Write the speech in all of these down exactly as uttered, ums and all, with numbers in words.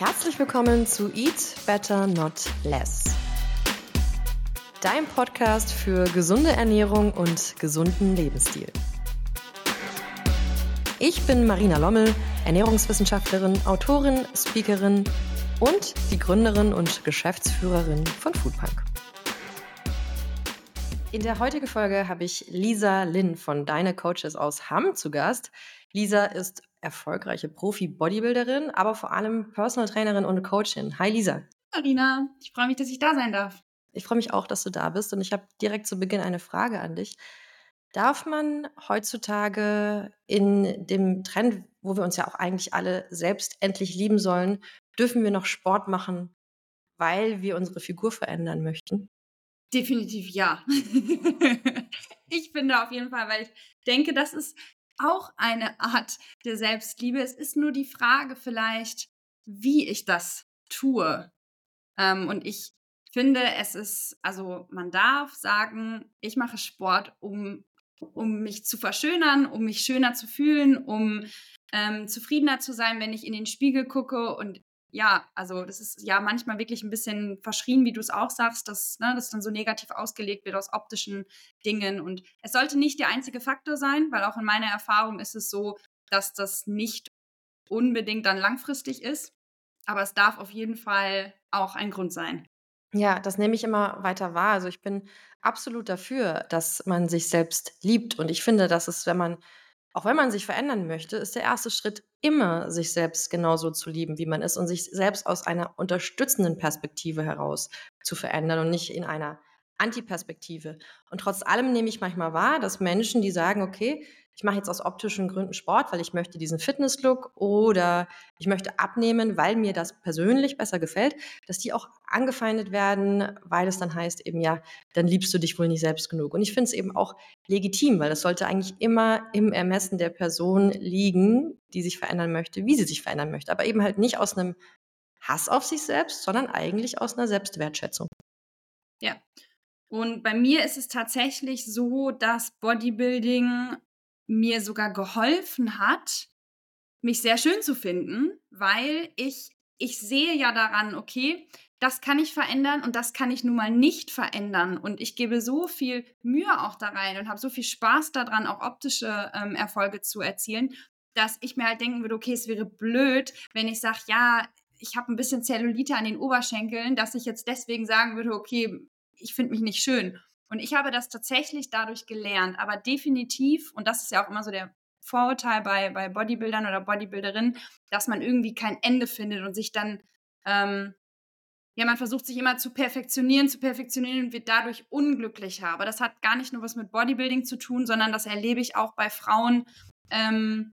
Herzlich willkommen zu Eat Better Not Less, dein Podcast für gesunde Ernährung und gesunden Lebensstil. Ich bin Marina Lommel, Ernährungswissenschaftlerin, Autorin, Speakerin und die Gründerin und Geschäftsführerin von Foodpunk. In der heutigen Folge habe ich Lisa Linn von Deine Coaches aus Hamm zu Gast. Lisa ist erfolgreiche Profi-Bodybuilderin, aber vor allem Personal Trainerin und Coachin. Hi Lisa. Marina, ich freue mich, dass ich da sein darf. Ich freue mich auch, dass du da bist und ich habe direkt zu Beginn eine Frage an dich. Darf man heutzutage in dem Trend, wo wir uns ja auch eigentlich alle selbst endlich lieben sollen, dürfen wir noch Sport machen, weil wir unsere Figur verändern möchten? Definitiv ja. Ich bin da auf jeden Fall, weil ich denke, das ist auch eine Art der Selbstliebe. Es ist nur die Frage vielleicht, wie ich das tue. Ähm, und ich finde, es ist, also man darf sagen, ich mache Sport, um, um mich zu verschönern, um mich schöner zu fühlen, um ähm, zufriedener zu sein, wenn ich in den Spiegel gucke. Und ja, also das ist ja manchmal wirklich ein bisschen verschrien, wie du es auch sagst, dass ne, das dann so negativ ausgelegt wird aus optischen Dingen. Und es sollte nicht der einzige Faktor sein, weil auch in meiner Erfahrung ist es so, dass das nicht unbedingt dann langfristig ist. Aber es darf auf jeden Fall auch ein Grund sein. Ja, das nehme ich immer weiter wahr. Also ich bin absolut dafür, dass man sich selbst liebt. Und ich finde, dass es, wenn man Auch wenn man sich verändern möchte, ist der erste Schritt immer, sich selbst genauso zu lieben, wie man ist und sich selbst aus einer unterstützenden Perspektive heraus zu verändern und nicht in einer Antiperspektive. Und trotz allem nehme ich manchmal wahr, dass Menschen, die sagen, okay, ich mache jetzt aus optischen Gründen Sport, weil ich möchte diesen Fitness-Look oder ich möchte abnehmen, weil mir das persönlich besser gefällt, dass die auch angefeindet werden, weil es dann heißt eben, ja, dann liebst du dich wohl nicht selbst genug. Und ich finde es eben auch legitim, weil das sollte eigentlich immer im Ermessen der Person liegen, die sich verändern möchte, wie sie sich verändern möchte. Aber eben halt nicht aus einem Hass auf sich selbst, sondern eigentlich aus einer Selbstwertschätzung. Ja. Und bei mir ist es tatsächlich so, dass Bodybuilding mir sogar geholfen hat, mich sehr schön zu finden, weil ich, ich sehe ja daran, okay, das kann ich verändern und das kann ich nun mal nicht verändern. Und ich gebe so viel Mühe auch da rein und habe so viel Spaß daran, auch optische ähm, Erfolge zu erzielen, dass ich mir halt denken würde, okay, es wäre blöd, wenn ich sage, ja, ich habe ein bisschen Zellulite an den Oberschenkeln, dass ich jetzt deswegen sagen würde, okay, ich finde mich nicht schön. Und ich habe das tatsächlich dadurch gelernt. Aber definitiv, und das ist ja auch immer so der Vorurteil bei, bei Bodybuildern oder Bodybuilderinnen, dass man irgendwie kein Ende findet und sich dann, ähm, ja, man versucht sich immer zu perfektionieren, zu perfektionieren und wird dadurch unglücklicher. Aber das hat gar nicht nur was mit Bodybuilding zu tun, sondern das erlebe ich auch bei Frauen, ähm,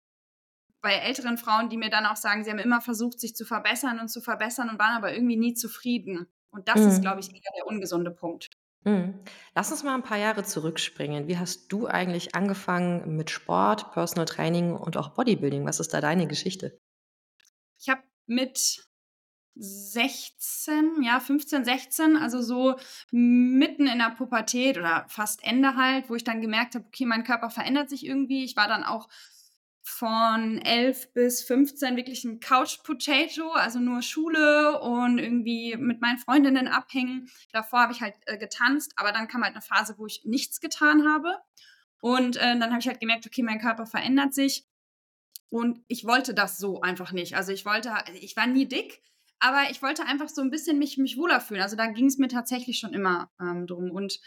bei älteren Frauen, die mir dann auch sagen, sie haben immer versucht, sich zu verbessern und zu verbessern und waren aber irgendwie nie zufrieden. Und das mhm. ist, glaube ich, eher der ungesunde Punkt. Mhm. Lass uns mal ein paar Jahre zurückspringen. Wie hast du eigentlich angefangen mit Sport, Personal Training und auch Bodybuilding? Was ist da deine Geschichte? Ich habe mit sechzehn, ja fünfzehn, sechzehn, also so mitten in der Pubertät oder fast Ende halt, wo ich dann gemerkt habe, okay, mein Körper verändert sich irgendwie. Ich war dann auch von elf bis fünfzehn wirklich ein Couch-Potato, also nur Schule und irgendwie mit meinen Freundinnen abhängen. Davor habe ich halt äh, getanzt, aber dann kam halt eine Phase, wo ich nichts getan habe. Und äh, dann habe ich halt gemerkt, okay, mein Körper verändert sich. Und ich wollte das so einfach nicht. Also ich wollte, ich war nie dick, aber ich wollte einfach so ein bisschen mich, mich wohler fühlen. Also da ging es mir tatsächlich schon immer ähm, drum. Und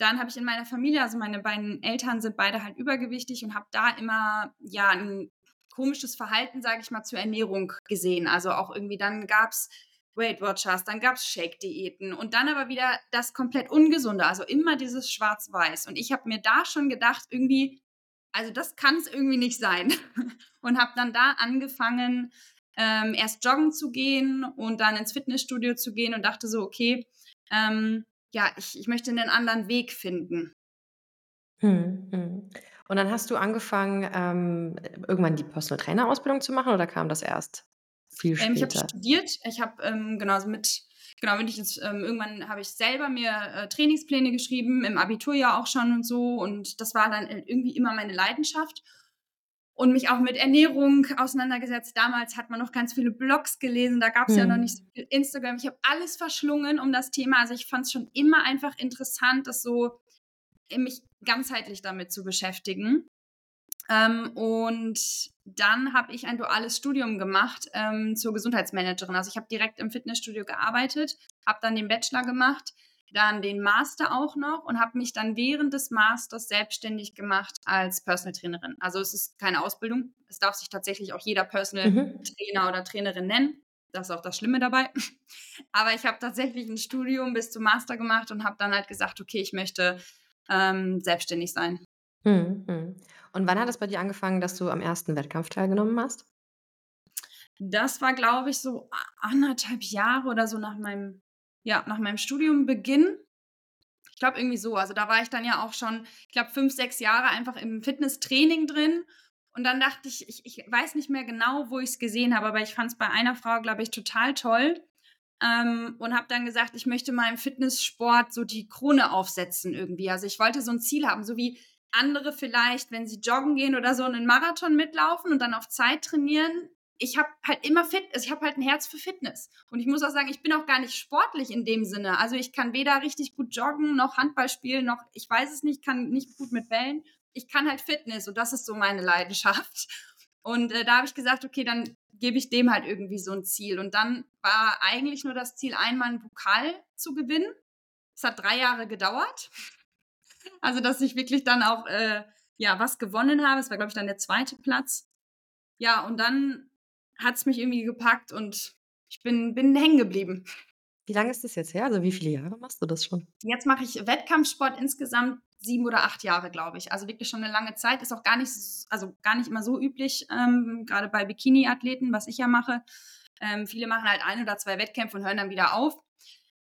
dann habe ich in meiner Familie, also meine beiden Eltern sind beide halt übergewichtig und habe da immer ja ein komisches Verhalten, sage ich mal, zur Ernährung gesehen. Also auch irgendwie dann gab es Weight Watchers, dann gab es Shake-Diäten und dann aber wieder das komplett Ungesunde, also immer dieses Schwarz-Weiß. Und ich habe mir da schon gedacht, irgendwie, also das kann es irgendwie nicht sein. Und habe dann da angefangen, ähm, erst joggen zu gehen und dann ins Fitnessstudio zu gehen und dachte so, okay, ähm, ja, ich, ich möchte einen anderen Weg finden. Hm, hm. Und dann hast du angefangen, ähm, irgendwann die Personal Trainer Ausbildung zu machen oder kam das erst viel später? Ähm, ich habe studiert. Ich habe ähm, genau mit genau mit ich jetzt, ähm, irgendwann habe ich selber mir äh, Trainingspläne geschrieben im Abiturjahr auch schon und so und das war dann irgendwie immer meine Leidenschaft. und mich auch mit Ernährung auseinandergesetzt. Damals hat man noch ganz viele Blogs gelesen, da gab es hm. ja noch nicht so viel Instagram. Ich habe alles verschlungen um das Thema. Also ich fand es schon immer einfach interessant, das so mich ganzheitlich damit zu beschäftigen. Ähm, und dann habe ich ein duales Studium gemacht ähm, zur Gesundheitsmanagerin. Also ich habe direkt im Fitnessstudio gearbeitet, habe dann den Bachelor gemacht, dann den Master auch noch und habe mich dann während des Masters selbstständig gemacht als Personal Trainerin. Also es ist keine Ausbildung, es darf sich tatsächlich auch jeder Personal mhm. Trainer oder Trainerin nennen. Das ist auch das Schlimme dabei. Aber ich habe tatsächlich ein Studium bis zum Master gemacht und habe dann halt gesagt, okay, ich möchte ähm, selbstständig sein. Mhm. Und wann hat es bei dir angefangen, dass du am ersten Wettkampf teilgenommen hast? Das war, glaube ich, so anderthalb Jahre oder so nach meinem, ja, nach meinem Studiumbeginn. Ich glaube, irgendwie so. Also da war ich dann ja auch schon, ich glaube, fünf, sechs Jahre einfach im Fitnesstraining drin. Und dann dachte ich, ich, ich weiß nicht mehr genau, wo ich es gesehen habe, aber ich fand es bei einer Frau, glaube ich, total toll. Ähm, und habe dann gesagt, ich möchte meinem Fitnesssport so die Krone aufsetzen irgendwie. Also ich wollte so ein Ziel haben, so wie andere vielleicht, wenn sie joggen gehen oder so einen Marathon mitlaufen und dann auf Zeit trainieren. Ich habe halt immer Fitness, ich habe halt ein Herz für Fitness. Und ich muss auch sagen, ich bin auch gar nicht sportlich in dem Sinne. Also ich kann weder richtig gut joggen, noch Handball spielen, noch, ich weiß es nicht, kann nicht gut mit Bällen. Ich kann halt Fitness und das ist so meine Leidenschaft. Und äh, da habe ich gesagt, okay, dann gebe ich dem halt irgendwie so ein Ziel. Und dann war eigentlich nur das Ziel, einmal einen Pokal zu gewinnen. Es hat drei Jahre gedauert. Also, dass ich wirklich dann auch, äh, ja, was gewonnen habe. Es war, glaube ich, dann der zweite Platz. Ja, und dann hat es mich irgendwie gepackt und ich bin, bin hängen geblieben. Wie lange ist das jetzt her? Also, wie viele Jahre machst du das schon? Jetzt mache ich Wettkampfsport insgesamt sieben oder acht Jahre, glaube ich. Also wirklich schon eine lange Zeit. Ist auch gar nicht, also gar nicht immer so üblich, ähm, gerade bei Bikini-Athleten, was ich ja mache. Ähm, viele machen halt ein oder zwei Wettkämpfe und hören dann wieder auf.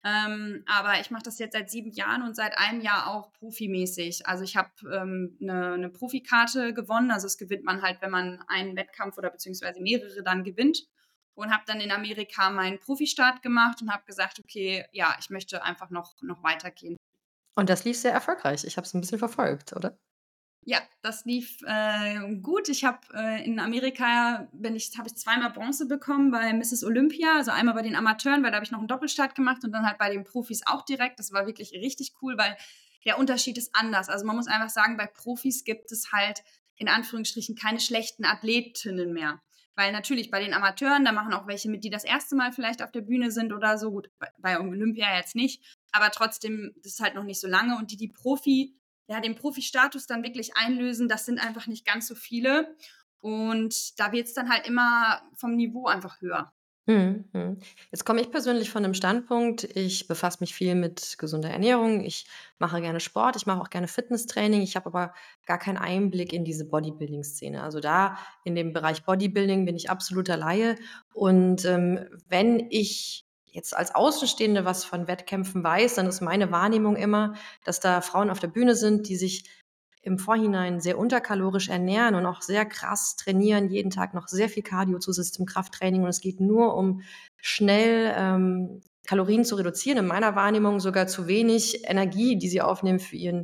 Ähm, aber ich mache das jetzt seit sieben Jahren und seit einem Jahr auch profimäßig. Also ich habe ähm, eine, eine Profikarte gewonnen. Also das gewinnt man halt, wenn man einen Wettkampf oder beziehungsweise mehrere dann gewinnt. Und habe dann in Amerika meinen Profistart gemacht und habe gesagt, okay, ja, ich möchte einfach noch, noch weitergehen. Und das lief sehr erfolgreich. Ich habe es ein bisschen verfolgt, oder? Ja, das lief äh, gut. Ich habe äh, in Amerika bin ich, habe ich zweimal Bronze bekommen bei Misses Olympia, also einmal bei den Amateuren, weil da habe ich noch einen Doppelstart gemacht und dann halt bei den Profis auch direkt. Das war wirklich richtig cool, weil der Unterschied ist anders. Also man muss einfach sagen, bei Profis gibt es halt in Anführungsstrichen keine schlechten Athletinnen mehr. Weil natürlich bei den Amateuren, da machen auch welche mit, die das erste Mal vielleicht auf der Bühne sind oder so. Gut, bei, bei Olympia jetzt nicht, aber trotzdem, das ist halt noch nicht so lange. Und die, die Profi ja, den Profi-Status dann wirklich einlösen, das sind einfach nicht ganz so viele. Und da wird es dann halt immer vom Niveau einfach höher. Mhm. Jetzt komme ich persönlich von einem Standpunkt, ich befasse mich viel mit gesunder Ernährung, ich mache gerne Sport, ich mache auch gerne Fitnesstraining, ich habe aber gar keinen Einblick in diese Bodybuilding-Szene. Also da in dem Bereich Bodybuilding bin ich absoluter Laie. Und ähm, wenn ich jetzt als Außenstehende was von Wettkämpfen weiß, dann ist meine Wahrnehmung immer, dass da Frauen auf der Bühne sind, die sich im Vorhinein sehr unterkalorisch ernähren und auch sehr krass trainieren, jeden Tag noch sehr viel Cardio zusätzlich zum Krafttraining und es geht nur um schnell ähm, Kalorien zu reduzieren, in meiner Wahrnehmung sogar zu wenig Energie, die sie aufnehmen für ihren,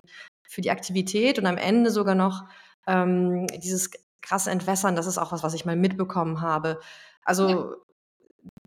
für die Aktivität und am Ende sogar noch ähm, dieses krasse Entwässern, das ist auch was, was ich mal mitbekommen habe. Also ja.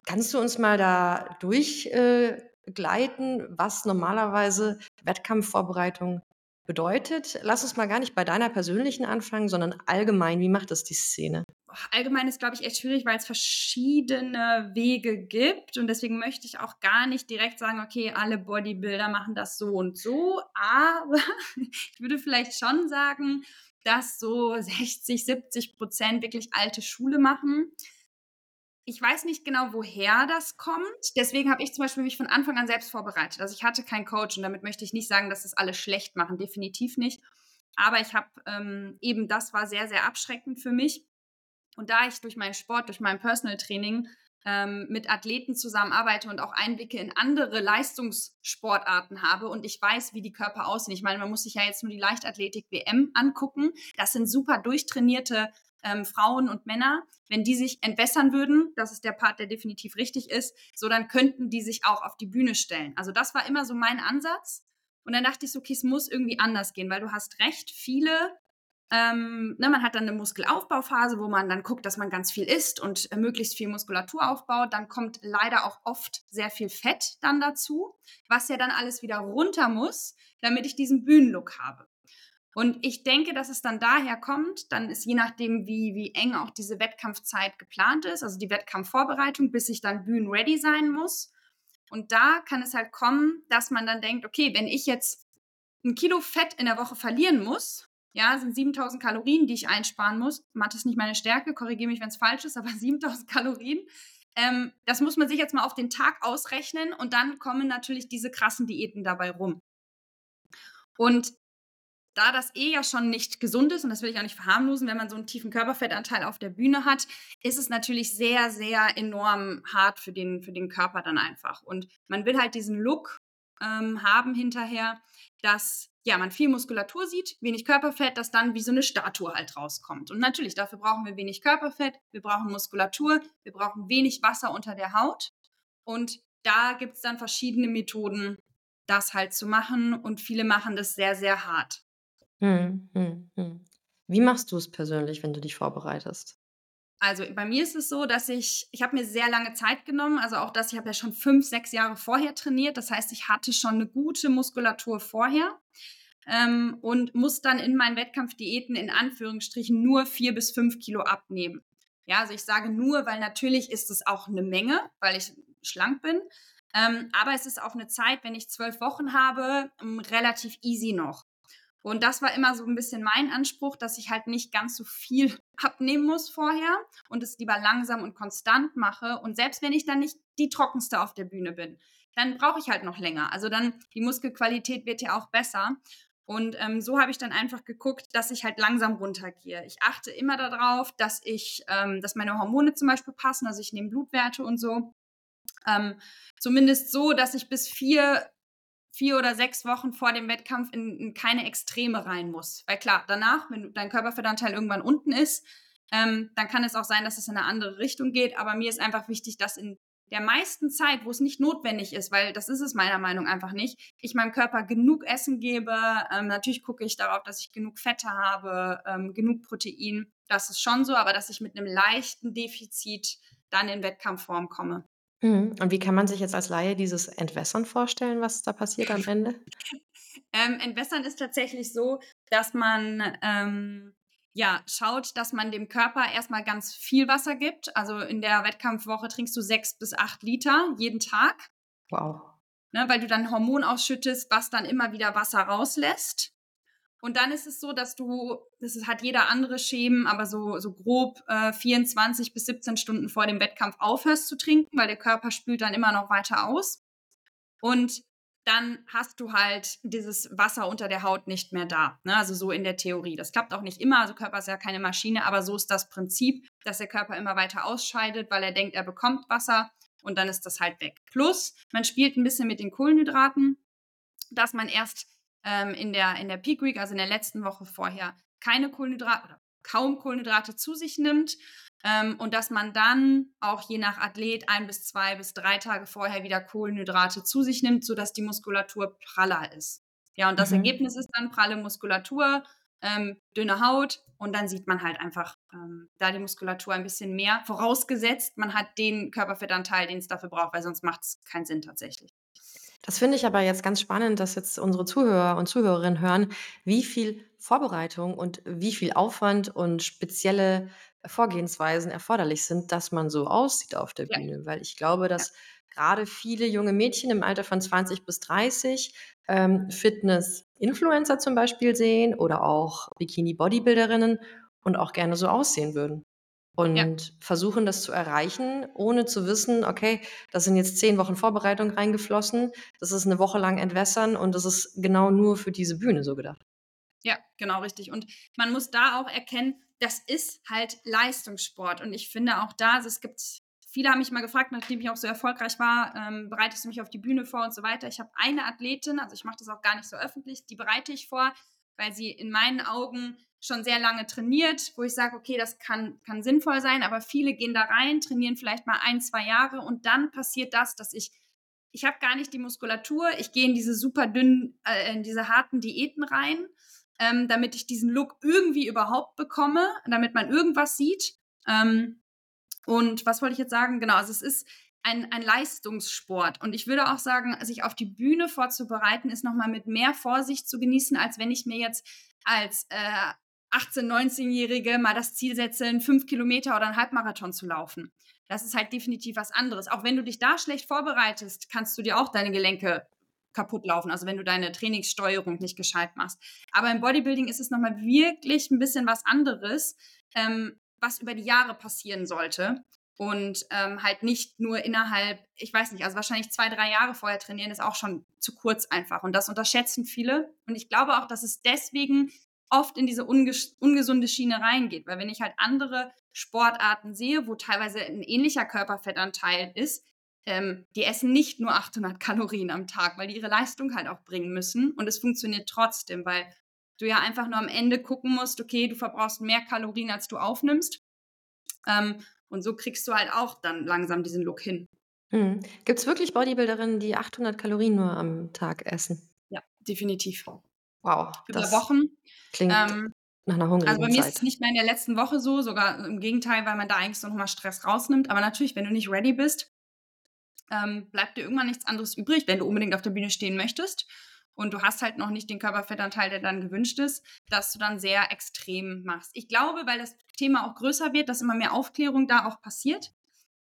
Kannst du uns mal da durchgleiten, äh, was normalerweise Wettkampfvorbereitung bedeutet? Lass uns mal gar nicht bei deiner persönlichen anfangen, sondern allgemein, wie macht das die Szene? Allgemein ist, glaube ich, echt schwierig, weil es verschiedene Wege gibt und deswegen möchte ich auch gar nicht direkt sagen, okay, alle Bodybuilder machen das so und so, aber ich würde vielleicht schon sagen, dass so sechzig, siebzig Prozent wirklich alte Schule machen. Ich weiß nicht genau, woher das kommt. Deswegen habe ich zum Beispiel mich von Anfang an selbst vorbereitet. Also ich hatte keinen Coach und damit möchte ich nicht sagen, dass das alle schlecht machen. Definitiv nicht. Aber ich habe ähm, eben, das war sehr, sehr abschreckend für mich. Und da ich durch meinen Sport, durch mein Personal Training ähm, mit Athleten zusammenarbeite und auch Einblicke in andere Leistungssportarten habe und ich weiß, wie die Körper aussehen. Ich meine, man muss sich ja jetzt nur die Leichtathletik-W M angucken. Das sind super durchtrainierte Ähm, Frauen und Männer, wenn die sich entwässern würden, das ist der Part, der definitiv richtig ist, so dann könnten die sich auch auf die Bühne stellen. Also das war immer so mein Ansatz und dann dachte ich so, okay, es muss irgendwie anders gehen, weil du hast recht, viele Ähm, ne, man hat dann eine Muskelaufbauphase, wo man dann guckt, dass man ganz viel isst und äh, möglichst viel Muskulatur aufbaut. Dann kommt leider auch oft sehr viel Fett dann dazu, was ja dann alles wieder runter muss, damit ich diesen Bühnenlook habe. Und ich denke, dass es dann daher kommt, dann ist je nachdem, wie, wie eng auch diese Wettkampfzeit geplant ist, also die Wettkampfvorbereitung, bis ich dann bühnenready sein muss. Und da kann es halt kommen, dass man dann denkt, okay, wenn ich jetzt ein Kilo Fett in der Woche verlieren muss, ja, sind siebentausend Kalorien, die ich einsparen muss. Mathe ist nicht meine Stärke, korrigiere mich, wenn es falsch ist, aber siebentausend Kalorien. Ähm, das muss man sich jetzt mal auf den Tag ausrechnen und dann kommen natürlich diese krassen Diäten dabei rum. Und da das eh ja schon nicht gesund ist, und das will ich auch nicht verharmlosen, wenn man so einen tiefen Körperfettanteil auf der Bühne hat, ist es natürlich sehr, sehr enorm hart für den, für den Körper dann einfach. Und man will halt diesen Look ähm, haben hinterher, dass ja, man viel Muskulatur sieht, wenig Körperfett, dass dann wie so eine Statue halt rauskommt. Und natürlich, dafür brauchen wir wenig Körperfett, wir brauchen Muskulatur, wir brauchen wenig Wasser unter der Haut. Und da gibt es dann verschiedene Methoden, das halt zu machen. Und viele machen das sehr, sehr hart. Hm, hm, hm. Wie machst du es persönlich, wenn du dich vorbereitest? Also bei mir ist es so, dass ich, ich habe mir sehr lange Zeit genommen, also auch das, ich habe ja schon fünf, sechs Jahre vorher trainiert, das heißt, ich hatte schon eine gute Muskulatur vorher ähm, und muss dann in meinen Wettkampfdiäten in Anführungsstrichen nur vier bis fünf Kilo abnehmen. Ja, also ich sage nur, weil natürlich ist es auch eine Menge, weil ich schlank bin, ähm, aber es ist auf eine Zeit, wenn ich zwölf Wochen habe, ähm, relativ easy noch. Und das war immer so ein bisschen mein Anspruch, dass ich halt nicht ganz so viel abnehmen muss vorher und es lieber langsam und konstant mache. Und selbst wenn ich dann nicht die trockenste auf der Bühne bin, dann brauche ich halt noch länger. Also dann, die Muskelqualität wird ja auch besser. Und ähm, so habe ich dann einfach geguckt, dass ich halt langsam runtergehe. Ich achte immer darauf, dass ich, ähm, dass meine Hormone zum Beispiel passen. Also ich nehme Blutwerte und so. Ähm, zumindest so, dass ich bis vier... vier oder sechs Wochen vor dem Wettkampf in, in keine Extreme rein muss. Weil klar, danach, wenn dein Körperfettanteil irgendwann unten ist, ähm, dann kann es auch sein, dass es in eine andere Richtung geht. Aber mir ist einfach wichtig, dass in der meisten Zeit, wo es nicht notwendig ist, weil das ist es meiner Meinung einfach nicht, ich meinem Körper genug Essen gebe. Ähm, natürlich gucke ich darauf, dass ich genug Fette habe, ähm, genug Protein. Das ist schon so, aber dass ich mit einem leichten Defizit dann in Wettkampfform komme. Und wie kann man sich jetzt als Laie dieses Entwässern vorstellen, was da passiert am Ende? ähm, Entwässern ist tatsächlich so, dass man ähm, ja, schaut, dass man dem Körper erstmal ganz viel Wasser gibt. Also in der Wettkampfwoche trinkst du sechs bis acht Liter jeden Tag. Wow. Ne, weil du dann ein Hormon ausschüttest, was dann immer wieder Wasser rauslässt. Und dann ist es so, dass du, das hat jeder andere Schemen, aber so, so grob äh, vierundzwanzig bis siebzehn Stunden vor dem Wettkampf aufhörst zu trinken, weil der Körper spült dann immer noch weiter aus. Und dann hast du halt dieses Wasser unter der Haut nicht mehr da. Ne? Also so in der Theorie. Das klappt auch nicht immer, also Körper ist ja keine Maschine, aber so ist das Prinzip, dass der Körper immer weiter ausscheidet, weil er denkt, er bekommt Wasser und dann ist das halt weg. Plus, man spielt ein bisschen mit den Kohlenhydraten, dass man erst in der, in der Peak Week, also in der letzten Woche vorher, keine Kohlenhydrate oder kaum Kohlenhydrate zu sich nimmt ähm, und dass man dann auch je nach Athlet ein bis zwei bis drei Tage vorher wieder Kohlenhydrate zu sich nimmt, sodass die Muskulatur praller ist. Ja, und das mhm. Ergebnis ist dann pralle Muskulatur, ähm, dünne Haut und dann sieht man halt einfach ähm, da die Muskulatur ein bisschen mehr, vorausgesetzt man hat den Körperfettanteil, den es dafür braucht, weil sonst macht es keinen Sinn tatsächlich. Das finde ich aber jetzt ganz spannend, dass jetzt unsere Zuhörer und Zuhörerinnen hören, wie viel Vorbereitung und wie viel Aufwand und spezielle Vorgehensweisen erforderlich sind, dass man so aussieht auf der Bühne. Ja. Weil ich glaube, dass ja. gerade viele junge Mädchen im Alter von zwanzig bis dreißig ähm, Fitness-Influencer zum Beispiel sehen oder auch Bikini-Bodybuilderinnen und auch gerne so aussehen würden. Und ja. versuchen, das zu erreichen, ohne zu wissen, okay, das sind jetzt zehn Wochen Vorbereitung reingeflossen, das ist eine Woche lang entwässern und das ist genau nur für diese Bühne so gedacht. Ja, genau richtig. Und man muss da auch erkennen, das ist halt Leistungssport. Und ich finde auch da, also es gibt, viele haben mich mal gefragt, nachdem ich auch so erfolgreich war, ähm, bereitest du mich auf die Bühne vor und so weiter. Ich habe eine Athletin, also ich mache das auch gar nicht so öffentlich, die bereite ich vor, weil sie in meinen Augen schon sehr lange trainiert, wo ich sage, okay, das kann, kann sinnvoll sein, aber viele gehen da rein, trainieren vielleicht mal ein, zwei Jahre und dann passiert das, dass ich, ich habe gar nicht die Muskulatur, ich gehe in diese super dünnen, äh, in diese harten Diäten rein ähm, damit ich diesen Look irgendwie überhaupt bekomme, damit man irgendwas sieht. Ähm, und was wollte ich jetzt sagen? Genau, also es ist ein, ein Leistungssport. Und ich würde auch sagen, sich auf die Bühne vorzubereiten, ist nochmal mit mehr Vorsicht zu genießen, als wenn ich mir jetzt als äh, achtzehn-, neunzehnjährige mal das Ziel setze, einen fünf Kilometer oder einen Halbmarathon zu laufen. Das ist halt definitiv was anderes. Auch wenn du dich da schlecht vorbereitest, kannst du dir auch deine Gelenke kaputt laufen, also wenn du deine Trainingssteuerung nicht gescheit machst. Aber im Bodybuilding ist es nochmal wirklich ein bisschen was anderes, ähm, was über die Jahre passieren sollte. Und ähm, halt nicht nur innerhalb, ich weiß nicht, also wahrscheinlich zwei, drei Jahre vorher trainieren, ist auch schon zu kurz einfach. Und das unterschätzen viele. Und ich glaube auch, dass es deswegen oft in diese unges- ungesunde Schiene reingeht. Weil wenn ich halt andere Sportarten sehe, wo teilweise ein ähnlicher Körperfettanteil ist, ähm, die essen nicht nur achthundert Kalorien am Tag, weil die ihre Leistung halt auch bringen müssen. Und es funktioniert trotzdem, weil du ja einfach nur am Ende gucken musst, okay, du verbrauchst mehr Kalorien, als du aufnimmst. Ähm, und so kriegst du halt auch dann langsam diesen Look hin. Hm. Gibt es wirklich Bodybuilderinnen, die achthundert Kalorien nur am Tag essen? Ja, definitiv. Wow. Über Wochen. Klingt ähm, nach einer hungrigen Zeit. Also bei mir Zeit. Ist es nicht mehr in der letzten Woche so, sogar im Gegenteil, weil man da eigentlich so nochmal Stress rausnimmt. Aber natürlich, wenn du nicht ready bist, ähm, bleibt dir irgendwann nichts anderes übrig, wenn du unbedingt auf der Bühne stehen möchtest. Und du hast halt noch nicht den Körperfettanteil, der dann gewünscht ist, dass du dann sehr extrem machst. Ich glaube, weil das Thema auch größer wird, dass immer mehr Aufklärung da auch passiert.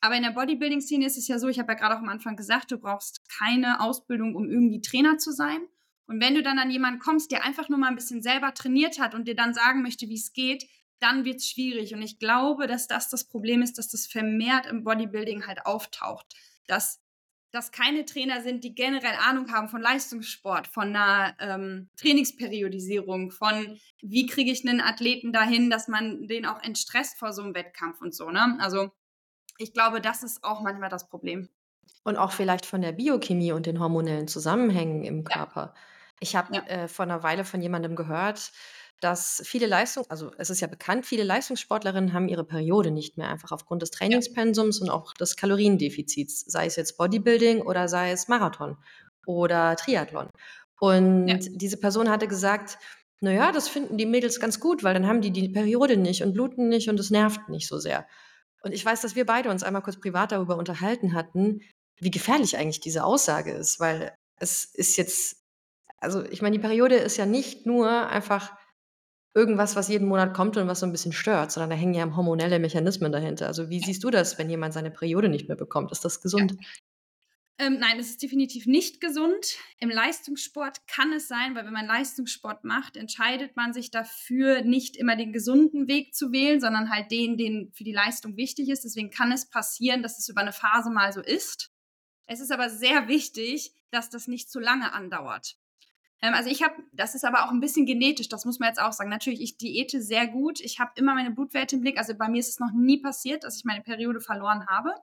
Aber in der Bodybuilding-Szene ist es ja so, ich habe ja gerade auch am Anfang gesagt, du brauchst keine Ausbildung, um irgendwie Trainer zu sein. Und wenn du dann an jemanden kommst, der einfach nur mal ein bisschen selber trainiert hat und dir dann sagen möchte, wie es geht, dann wird es schwierig. Und ich glaube, dass das das Problem ist, dass das vermehrt im Bodybuilding halt auftaucht. Dass dass keine Trainer sind, die generell Ahnung haben von Leistungssport, von einer ähm, Trainingsperiodisierung, von wie kriege ich einen Athleten dahin, dass man den auch entstresst vor so einem Wettkampf und so, ne? Also ich glaube, das ist auch manchmal das Problem. Und auch vielleicht von der Biochemie und den hormonellen Zusammenhängen im Körper. Ja. Ich habe ja. äh, vor einer Weile von jemandem gehört, dass viele Leistungs, also es ist ja bekannt, viele Leistungssportlerinnen haben ihre Periode nicht mehr, einfach aufgrund des Trainingspensums und auch des Kaloriendefizits, sei es jetzt Bodybuilding oder sei es Marathon oder Triathlon. Und ja. diese Person hatte gesagt, naja, das finden die Mädels ganz gut, weil dann haben die die Periode nicht und bluten nicht und es nervt nicht so sehr. Und ich weiß, dass wir beide uns einmal kurz privat darüber unterhalten hatten, wie gefährlich eigentlich diese Aussage ist, weil es ist jetzt, also ich meine, die Periode ist ja nicht nur einfach irgendwas, was jeden Monat kommt und was so ein bisschen stört, sondern da hängen ja hormonelle Mechanismen dahinter. Also wie siehst du das, wenn jemand seine Periode nicht mehr bekommt? Ist das gesund? Ja. Ähm, nein, das ist definitiv nicht gesund. Im Leistungssport kann es sein, weil wenn man Leistungssport macht, entscheidet man sich dafür, nicht immer den gesunden Weg zu wählen, sondern halt den, den für die Leistung wichtig ist. Deswegen kann es passieren, dass es über eine Phase mal so ist. Es ist aber sehr wichtig, dass das nicht zu lange andauert. Also ich habe, das ist aber auch ein bisschen genetisch, das muss man jetzt auch sagen. Natürlich, ich diete sehr gut, ich habe immer meine Blutwerte im Blick. Also bei mir ist es noch nie passiert, dass ich meine Periode verloren habe.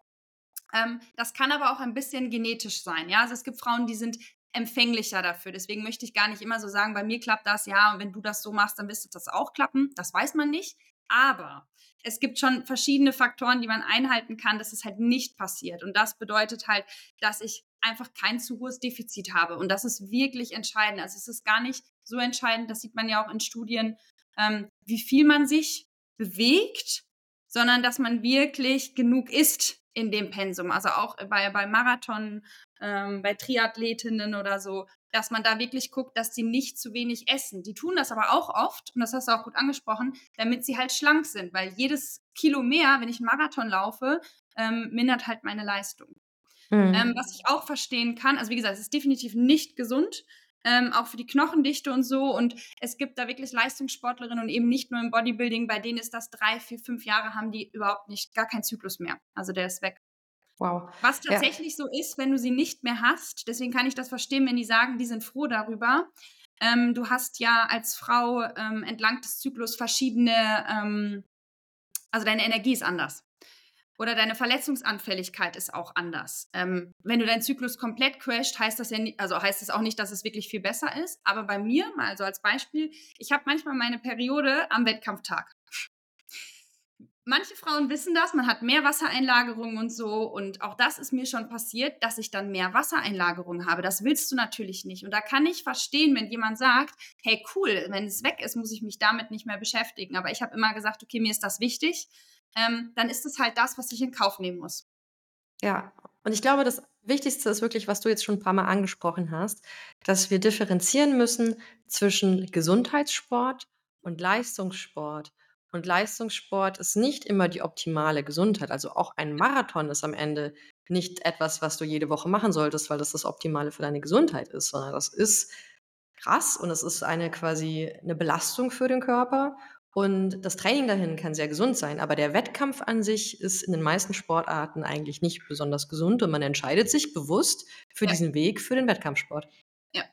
Ähm, das kann aber auch ein bisschen genetisch sein. Ja? Also es gibt Frauen, die sind empfänglicher dafür. Deswegen möchte ich gar nicht immer so sagen, bei mir klappt das, ja, und wenn du das so machst, dann müsste das auch klappen. Das weiß man nicht. Aber es gibt schon verschiedene Faktoren, die man einhalten kann, dass es halt nicht passiert. Und das bedeutet halt, dass ich einfach kein zu hohes Defizit habe. Und das ist wirklich entscheidend. Also es ist gar nicht so entscheidend, das sieht man ja auch in Studien, ähm, wie viel man sich bewegt, sondern dass man wirklich genug isst in dem Pensum. Also auch bei, bei Marathon, ähm, bei Triathletinnen oder so, dass man da wirklich guckt, dass sie nicht zu wenig essen. Die tun das aber auch oft, und das hast du auch gut angesprochen, damit sie halt schlank sind, weil jedes Kilo mehr, wenn ich einen Marathon laufe, ähm, mindert halt meine Leistung. Mhm. Ähm, was ich auch verstehen kann, also wie gesagt, es ist definitiv nicht gesund, ähm, auch für die Knochendichte und so, und es gibt da wirklich Leistungssportlerinnen und eben nicht nur im Bodybuilding, bei denen ist das drei, vier, fünf Jahre, haben die überhaupt nicht, gar keinen Zyklus mehr, also der ist weg. Wow. Was tatsächlich ja. so ist, wenn du sie nicht mehr hast, deswegen kann ich das verstehen, wenn die sagen, die sind froh darüber, ähm, du hast ja als Frau ähm, entlang des Zyklus verschiedene, ähm, also deine Energie ist anders. Oder deine Verletzungsanfälligkeit ist auch anders. Ähm, wenn du deinen Zyklus komplett crasht, heißt das ja nie, also heißt das auch nicht, dass es wirklich viel besser ist. Aber bei mir, mal so als Beispiel, ich habe manchmal meine Periode am Wettkampftag. Manche Frauen wissen das, man hat mehr Wassereinlagerungen und so, und auch das ist mir schon passiert, dass ich dann mehr Wassereinlagerungen habe. Das willst du natürlich nicht, und da kann ich verstehen, wenn jemand sagt, hey cool, wenn es weg ist, muss ich mich damit nicht mehr beschäftigen, aber ich habe immer gesagt, okay, mir ist das wichtig, ähm, dann ist es halt das, was ich in Kauf nehmen muss. Ja, und ich glaube, das Wichtigste ist wirklich, was du jetzt schon ein paar Mal angesprochen hast, dass wir differenzieren müssen zwischen Gesundheitssport und Leistungssport. Und Leistungssport ist nicht immer die optimale Gesundheit. Also auch ein Marathon ist am Ende nicht etwas, was du jede Woche machen solltest, weil das das Optimale für deine Gesundheit ist, sondern das ist krass und es ist eine quasi eine Belastung für den Körper. Und das Training dahin kann sehr gesund sein, aber der Wettkampf an sich ist in den meisten Sportarten eigentlich nicht besonders gesund und man entscheidet sich bewusst für ja. diesen Weg, für den Wettkampfsport. Ja,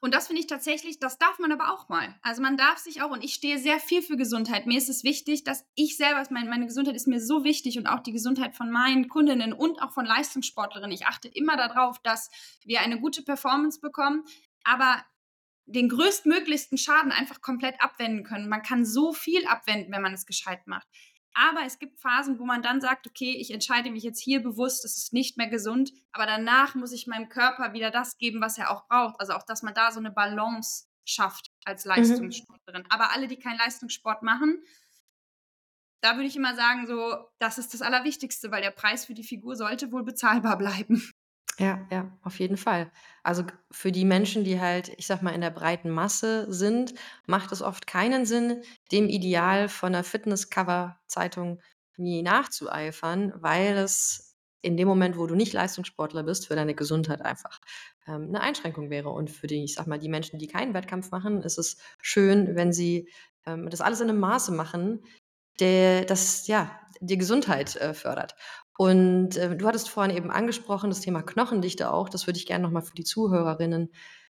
und das finde ich tatsächlich, das darf man aber auch mal. Also man darf sich auch, und ich stehe sehr viel für Gesundheit, mir ist es wichtig, dass ich selber, meine, meine Gesundheit ist mir so wichtig und auch die Gesundheit von meinen Kundinnen und auch von Leistungssportlerinnen. Ich achte immer darauf, dass wir eine gute Performance bekommen, aber den größtmöglichsten Schaden einfach komplett abwenden können. Man kann so viel abwenden, wenn man es gescheit macht. Aber es gibt Phasen, wo man dann sagt, okay, ich entscheide mich jetzt hier bewusst, das ist nicht mehr gesund, aber danach muss ich meinem Körper wieder das geben, was er auch braucht. Also auch, dass man da so eine Balance schafft als Leistungssportlerin. Mhm. Aber alle, die keinen Leistungssport machen, da würde ich immer sagen, so, das ist das Allerwichtigste, weil der Preis für die Figur sollte wohl bezahlbar bleiben. Ja, ja, auf jeden Fall. Also für die Menschen, die halt, ich sag mal, in der breiten Masse sind, macht es oft keinen Sinn, dem Ideal von einer Fitness-Cover-Zeitung nie nachzueifern, weil es in dem Moment, wo du nicht Leistungssportler bist, für deine Gesundheit einfach ähm, eine Einschränkung wäre. Und für die, ich sag mal, die Menschen, die keinen Wettkampf machen, ist es schön, wenn sie ähm, das alles in einem Maße machen, der, das, ja, die Gesundheit äh, fördert. Und äh, du hattest vorhin eben angesprochen, das Thema Knochendichte auch, das würde ich gerne nochmal für die Zuhörerinnen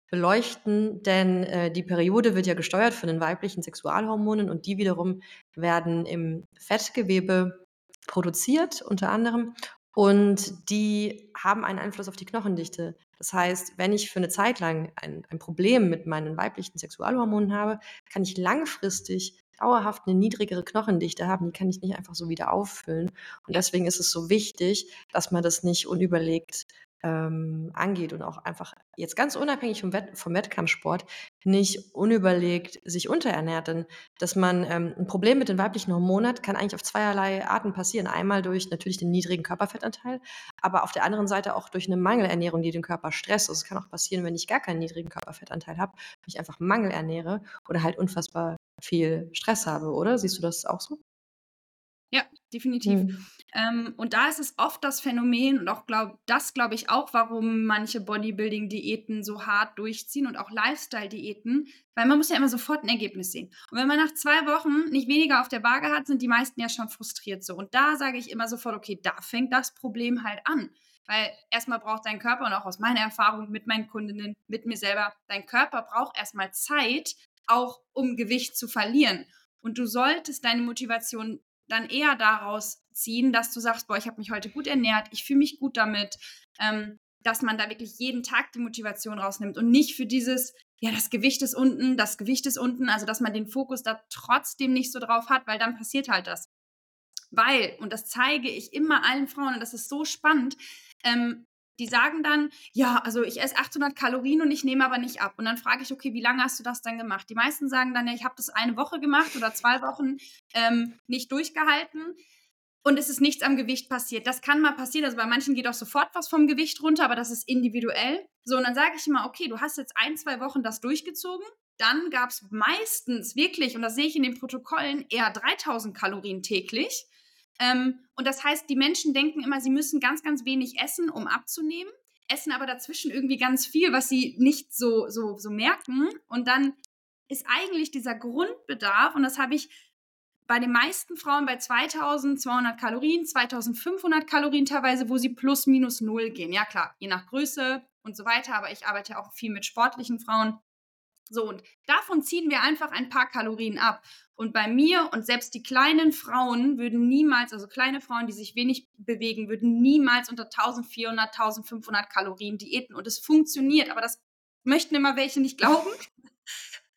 beleuchten, denn äh, die Periode wird ja gesteuert von den weiblichen Sexualhormonen und die wiederum werden im Fettgewebe produziert unter anderem und die haben einen Einfluss auf die Knochendichte. Das heißt, wenn ich für eine Zeit lang ein, ein Problem mit meinen weiblichen Sexualhormonen habe, kann ich langfristig dauerhaft eine niedrigere Knochendichte haben, die kann ich nicht einfach so wieder auffüllen. Und deswegen ist es so wichtig, dass man das nicht unüberlegt ähm, angeht und auch einfach jetzt ganz unabhängig vom, Wett- vom Wettkampfsport nicht unüberlegt sich unterernährt. Denn dass man ähm, ein Problem mit den weiblichen Hormonen hat, kann eigentlich auf zweierlei Arten passieren. Einmal durch natürlich den niedrigen Körperfettanteil, aber auf der anderen Seite auch durch eine Mangelernährung, die den Körper stresst. Also es kann auch passieren, wenn ich gar keinen niedrigen Körperfettanteil habe, wenn ich einfach Mangel ernähre oder halt unfassbar viel Stress habe, oder? Siehst du das auch so? Ja, definitiv. Mhm. Ähm, und da ist es oft das Phänomen und auch glaub, das glaube ich auch, warum manche Bodybuilding-Diäten so hart durchziehen und auch Lifestyle-Diäten, weil man muss ja immer sofort ein Ergebnis sehen. Und wenn man nach zwei Wochen nicht weniger auf der Waage hat, sind die meisten ja schon frustriert so. Und da sage ich immer sofort, okay, da fängt das Problem halt an. Weil erstmal braucht dein Körper, und auch aus meiner Erfahrung mit meinen Kundinnen, mit mir selber, dein Körper braucht erstmal Zeit, auch um Gewicht zu verlieren. Und du solltest deine Motivation dann eher daraus ziehen, dass du sagst, boah, ich habe mich heute gut ernährt, ich fühle mich gut damit, ähm, dass man da wirklich jeden Tag die Motivation rausnimmt und nicht für dieses, ja, das Gewicht ist unten, das Gewicht ist unten, also dass man den Fokus da trotzdem nicht so drauf hat, weil dann passiert halt das. Weil, und das zeige ich immer allen Frauen, und das ist so spannend, ähm, die sagen dann, ja, also ich esse achthundert Kalorien und ich nehme aber nicht ab. Und dann frage ich, okay, wie lange hast du das dann gemacht? Die meisten sagen dann, ja, ich habe das eine Woche gemacht oder zwei Wochen ähm, nicht durchgehalten und es ist nichts am Gewicht passiert. Das kann mal passieren, also bei manchen geht auch sofort was vom Gewicht runter, aber das ist individuell. So, und dann sage ich immer, okay, du hast jetzt ein, zwei Wochen das durchgezogen, dann gab es meistens wirklich, und das sehe ich in den Protokollen, eher dreitausend Kalorien täglich. Ähm, und das heißt, die Menschen denken immer, sie müssen ganz, ganz wenig essen, um abzunehmen, essen aber dazwischen irgendwie ganz viel, was sie nicht so, so, so merken. Und dann ist eigentlich dieser Grundbedarf, und das habe ich bei den meisten Frauen bei zweitausendzweihundert Kalorien, zweitausendfünfhundert Kalorien teilweise, wo sie plus minus null gehen. Ja klar, je nach Größe und so weiter, aber ich arbeite ja auch viel mit sportlichen Frauen. So, und davon ziehen wir einfach ein paar Kalorien ab. Und bei mir und selbst die kleinen Frauen würden niemals, also kleine Frauen, die sich wenig bewegen, würden niemals unter eintausendvierhundert, eintausendfünfhundert Kalorien diäten. Und es funktioniert, aber das möchten immer welche nicht glauben,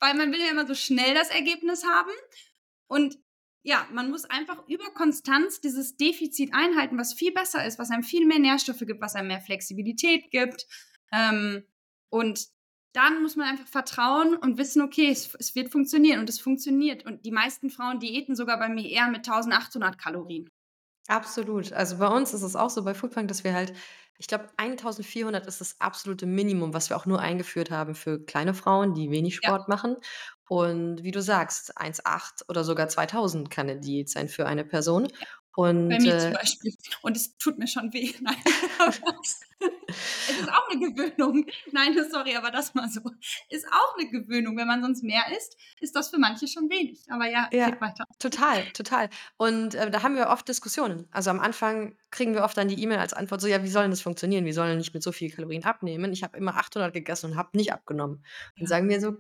weil man will ja immer so schnell das Ergebnis haben. Und ja, man muss einfach über Konstanz dieses Defizit einhalten, was viel besser ist, was einem viel mehr Nährstoffe gibt, was einem mehr Flexibilität gibt. Ähm, und dann muss man einfach vertrauen und wissen, okay, es, es wird funktionieren und es funktioniert. Und die meisten Frauen diäten sogar bei mir eher mit eintausendachthundert Kalorien. Absolut. Also bei uns ist es auch so bei Foodpunk, dass wir halt, ich glaube, eintausendvierhundert ist das absolute Minimum, was wir auch nur eingeführt haben für kleine Frauen, die wenig Sport ja. machen. Und wie du sagst, eintausendachthundert oder sogar zweitausend kann eine Diät sein für eine Person. Ja. Und, bei mir äh, zum Beispiel. Und es tut mir schon weh. Nein, es ist auch eine Gewöhnung. Nein, sorry, aber das mal so. Ist auch eine Gewöhnung. Wenn man sonst mehr isst, ist das für manche schon wenig. Aber ja, ja geht weiter. Total, total. Und äh, da haben wir oft Diskussionen. Also am Anfang kriegen wir oft dann die E-Mail als Antwort so, ja, wie soll denn das funktionieren? Wir sollen nicht mit so viel Kalorien abnehmen. Ich habe immer achthundert gegessen und habe nicht abgenommen. Dann ja. sagen wir so,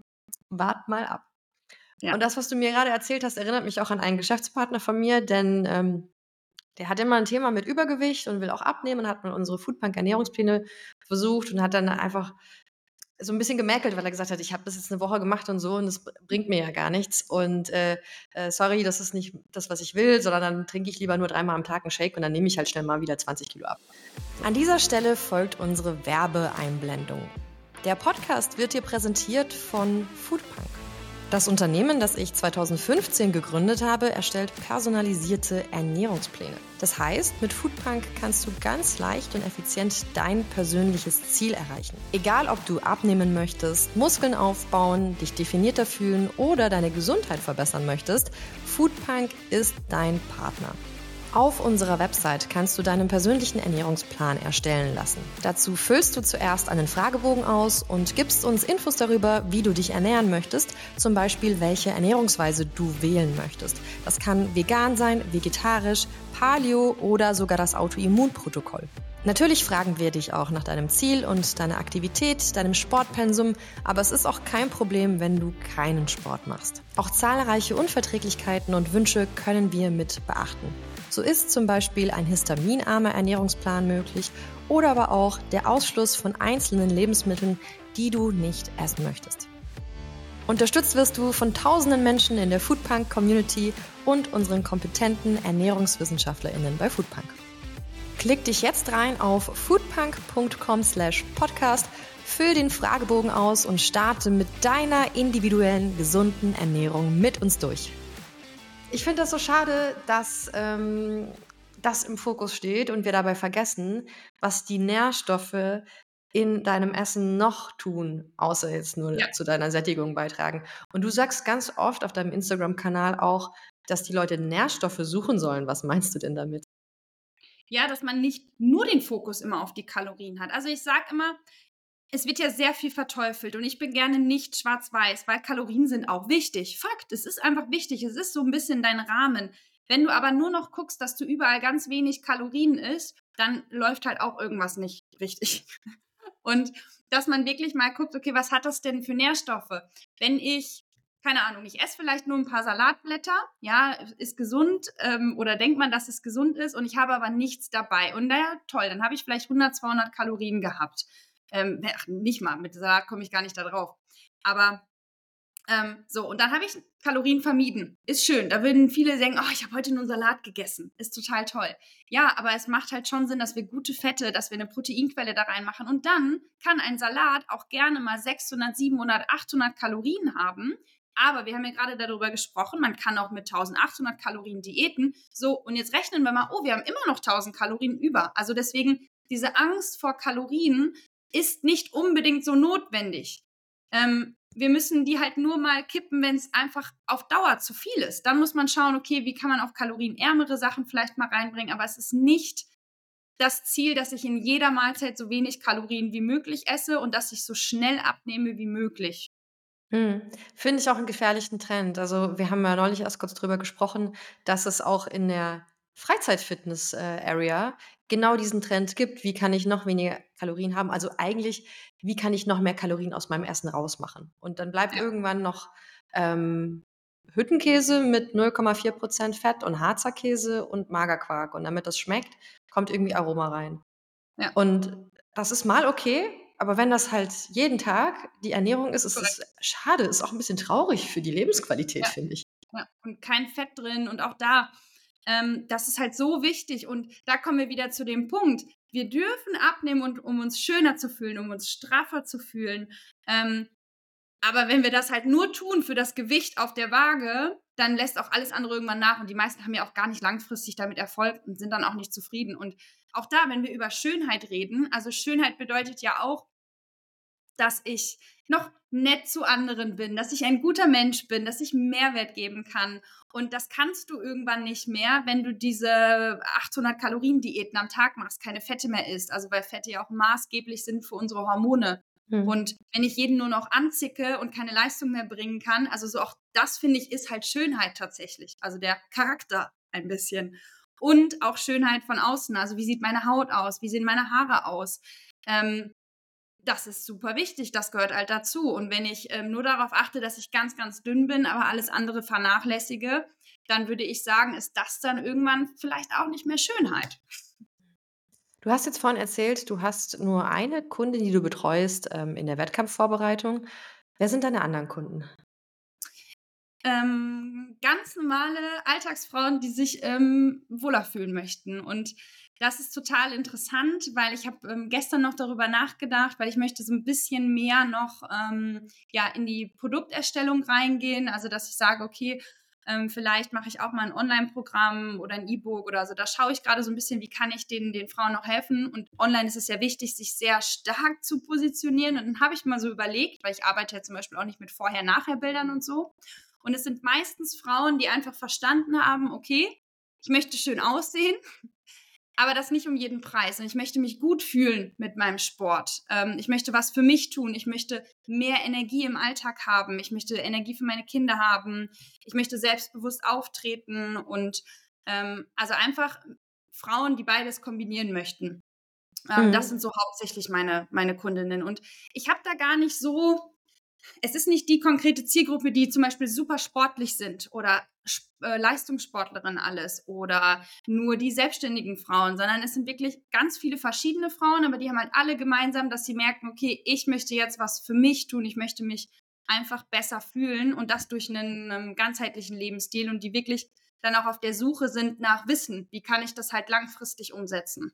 wart mal ab. Ja. Und das, was du mir gerade erzählt hast, erinnert mich auch an einen Geschäftspartner von mir, denn ähm, der hat immer ein Thema mit Übergewicht und will auch abnehmen und hat mal unsere Foodpunk-Ernährungspläne versucht und hat dann einfach so ein bisschen gemäkelt, weil er gesagt hat, ich habe das jetzt eine Woche gemacht und so und das bringt mir ja gar nichts und äh, äh, sorry, das ist nicht das, was ich will, sondern dann trinke ich lieber nur dreimal am Tag einen Shake und dann nehme ich halt schnell mal wieder zwanzig Kilo ab. An dieser Stelle folgt unsere Werbeeinblendung. Der Podcast wird dir präsentiert von Foodpunk. Das Unternehmen, das ich zweitausendfünfzehn gegründet habe, erstellt personalisierte Ernährungspläne. Das heißt, mit Foodpunk kannst du ganz leicht und effizient dein persönliches Ziel erreichen. Egal, ob du abnehmen möchtest, Muskeln aufbauen, dich definierter fühlen oder deine Gesundheit verbessern möchtest, Foodpunk ist dein Partner. Auf unserer Website kannst du deinen persönlichen Ernährungsplan erstellen lassen. Dazu füllst du zuerst einen Fragebogen aus und gibst uns Infos darüber, wie du dich ernähren möchtest, zum Beispiel welche Ernährungsweise du wählen möchtest. Das kann vegan sein, vegetarisch, Paleo oder sogar das Autoimmunprotokoll. Natürlich fragen wir dich auch nach deinem Ziel und deiner Aktivität, deinem Sportpensum, aber es ist auch kein Problem, wenn du keinen Sport machst. Auch zahlreiche Unverträglichkeiten und Wünsche können wir mit beachten. So ist zum Beispiel ein histaminarmer Ernährungsplan möglich oder aber auch der Ausschluss von einzelnen Lebensmitteln, die du nicht essen möchtest. Unterstützt wirst du von tausenden Menschen in der Foodpunk-Community und unseren kompetenten ErnährungswissenschaftlerInnen bei Foodpunk. Klick dich jetzt rein auf foodpunk punkt com slash podcast, füll den Fragebogen aus und starte mit deiner individuellen, gesunden Ernährung mit uns durch. Ich finde das so schade, dass ähm, das im Fokus steht und wir dabei vergessen, was die Nährstoffe in deinem Essen noch tun, außer jetzt nur ja. zu deiner Sättigung beitragen. Und du sagst ganz oft auf deinem Instagram-Kanal auch, dass die Leute Nährstoffe suchen sollen. Was meinst du denn damit? Ja, dass man nicht nur den Fokus immer auf die Kalorien hat. Also ich sage immer, es wird ja sehr viel verteufelt und ich bin gerne nicht schwarz-weiß, weil Kalorien sind auch wichtig. Fakt, es ist einfach wichtig, es ist so ein bisschen dein Rahmen. Wenn du aber nur noch guckst, dass du überall ganz wenig Kalorien isst, dann läuft halt auch irgendwas nicht richtig. Und dass man wirklich mal guckt, okay, was hat das denn für Nährstoffe? Wenn ich, keine Ahnung, ich esse vielleicht nur ein paar Salatblätter, ja, ist gesund ähm, oder denkt man, dass es gesund ist und ich habe aber nichts dabei. Und naja, toll, dann habe ich vielleicht hundert, zweihundert Kalorien gehabt. Ähm, ach, nicht mal, mit Salat komme ich gar nicht da drauf. Aber ähm, so, und dann habe ich Kalorien vermieden. Ist schön, da würden viele denken, oh, ich habe heute nur einen Salat gegessen. Ist total toll. Ja, aber es macht halt schon Sinn, dass wir gute Fette, dass wir eine Proteinquelle da reinmachen. Und dann kann ein Salat auch gerne mal sechshundert, siebenhundert, achthundert Kalorien haben. Aber wir haben ja gerade darüber gesprochen, man kann auch mit eintausendachthundert Kalorien diäten. So, und jetzt rechnen wir mal, oh, wir haben immer noch eintausend Kalorien über. Also deswegen, diese Angst vor Kalorien ist nicht unbedingt so notwendig. Ähm, wir müssen die halt nur mal kippen, wenn es einfach auf Dauer zu viel ist. Dann muss man schauen, okay, wie kann man auch kalorienärmere Sachen vielleicht mal reinbringen, aber es ist nicht das Ziel, dass ich in jeder Mahlzeit so wenig Kalorien wie möglich esse und dass ich so schnell abnehme wie möglich. Hm. Finde ich auch einen gefährlichen Trend. Also wir haben ja neulich erst kurz drüber gesprochen, dass es auch in der Freizeit-Fitness-Area genau diesen Trend gibt, wie kann ich noch weniger Kalorien haben, also eigentlich, wie kann ich noch mehr Kalorien aus meinem Essen rausmachen. Und dann bleibt ja. irgendwann noch ähm, Hüttenkäse mit null Komma vier Prozent Fett und Harzer Käse und Magerquark. Und damit das schmeckt, kommt irgendwie Aroma rein. Ja. Und das ist mal okay, aber wenn das halt jeden Tag die Ernährung ist, ist es schade, ist auch ein bisschen traurig für die Lebensqualität, ja. finde ich. Ja, und kein Fett drin und auch da, ähm, das ist halt so wichtig und da kommen wir wieder zu dem Punkt, wir dürfen abnehmen, und, um uns schöner zu fühlen, um uns straffer zu fühlen, ähm, aber wenn wir das halt nur tun für das Gewicht auf der Waage, dann lässt auch alles andere irgendwann nach und die meisten haben ja auch gar nicht langfristig damit Erfolg und sind dann auch nicht zufrieden. Und auch da, wenn wir über Schönheit reden, also Schönheit bedeutet ja auch, dass ich noch nett zu anderen bin, dass ich ein guter Mensch bin, dass ich Mehrwert geben kann. Und das kannst du irgendwann nicht mehr, wenn du diese achthundert-Kalorien-Diäten am Tag machst, keine Fette mehr isst. Also weil Fette ja auch maßgeblich sind für unsere Hormone. Mhm. Und wenn ich jeden nur noch anzicke und keine Leistung mehr bringen kann, also so auch das, finde ich, ist halt Schönheit tatsächlich. Also der Charakter ein bisschen. Und auch Schönheit von außen. Also wie sieht meine Haut aus? Wie sehen meine Haare aus? Ähm, Das ist super wichtig, das gehört halt dazu. Und wenn ich ähm, nur darauf achte, dass ich ganz, ganz dünn bin, aber alles andere vernachlässige, dann würde ich sagen, ist das dann irgendwann vielleicht auch nicht mehr Schönheit. Du hast jetzt vorhin erzählt, du hast nur eine Kundin, die du betreust ähm, in der Wettkampfvorbereitung. Wer sind deine anderen Kunden? Ähm, ganz normale Alltagsfrauen, die sich ähm, wohler fühlen möchten. Und das ist total interessant, weil ich habe ähm, gestern noch darüber nachgedacht, weil ich möchte so ein bisschen mehr noch ähm, ja, in die Produkterstellung reingehen. Also, dass ich sage, okay, ähm, vielleicht mache ich auch mal ein Online-Programm oder ein E-Book oder so. Da schaue ich gerade so ein bisschen, wie kann ich den, den Frauen noch helfen. Und online ist es ja wichtig, sich sehr stark zu positionieren. Und dann habe ich mal so überlegt, weil ich arbeite ja zum Beispiel auch nicht mit Vorher-Nachher-Bildern und so. Und es sind meistens Frauen, die einfach verstanden haben, okay, ich möchte schön aussehen, aber das nicht um jeden Preis. Und ich möchte mich gut fühlen mit meinem Sport. Ähm, ich möchte was für mich tun. Ich möchte mehr Energie im Alltag haben. Ich möchte Energie für meine Kinder haben. Ich möchte selbstbewusst auftreten. Und ähm, also einfach Frauen, die beides kombinieren möchten. Ähm, mhm. Das sind so hauptsächlich meine, meine Kundinnen. Und ich habe da gar nicht so... Es ist nicht die konkrete Zielgruppe, die zum Beispiel super sportlich sind oder äh, Leistungssportlerinnen alles oder nur die selbstständigen Frauen, sondern es sind wirklich ganz viele verschiedene Frauen, aber die haben halt alle gemeinsam, dass sie merken, okay, ich möchte jetzt was für mich tun, ich möchte mich einfach besser fühlen und das durch einen ähm, ganzheitlichen Lebensstil und die wirklich dann auch auf der Suche sind nach Wissen, wie kann ich das halt langfristig umsetzen.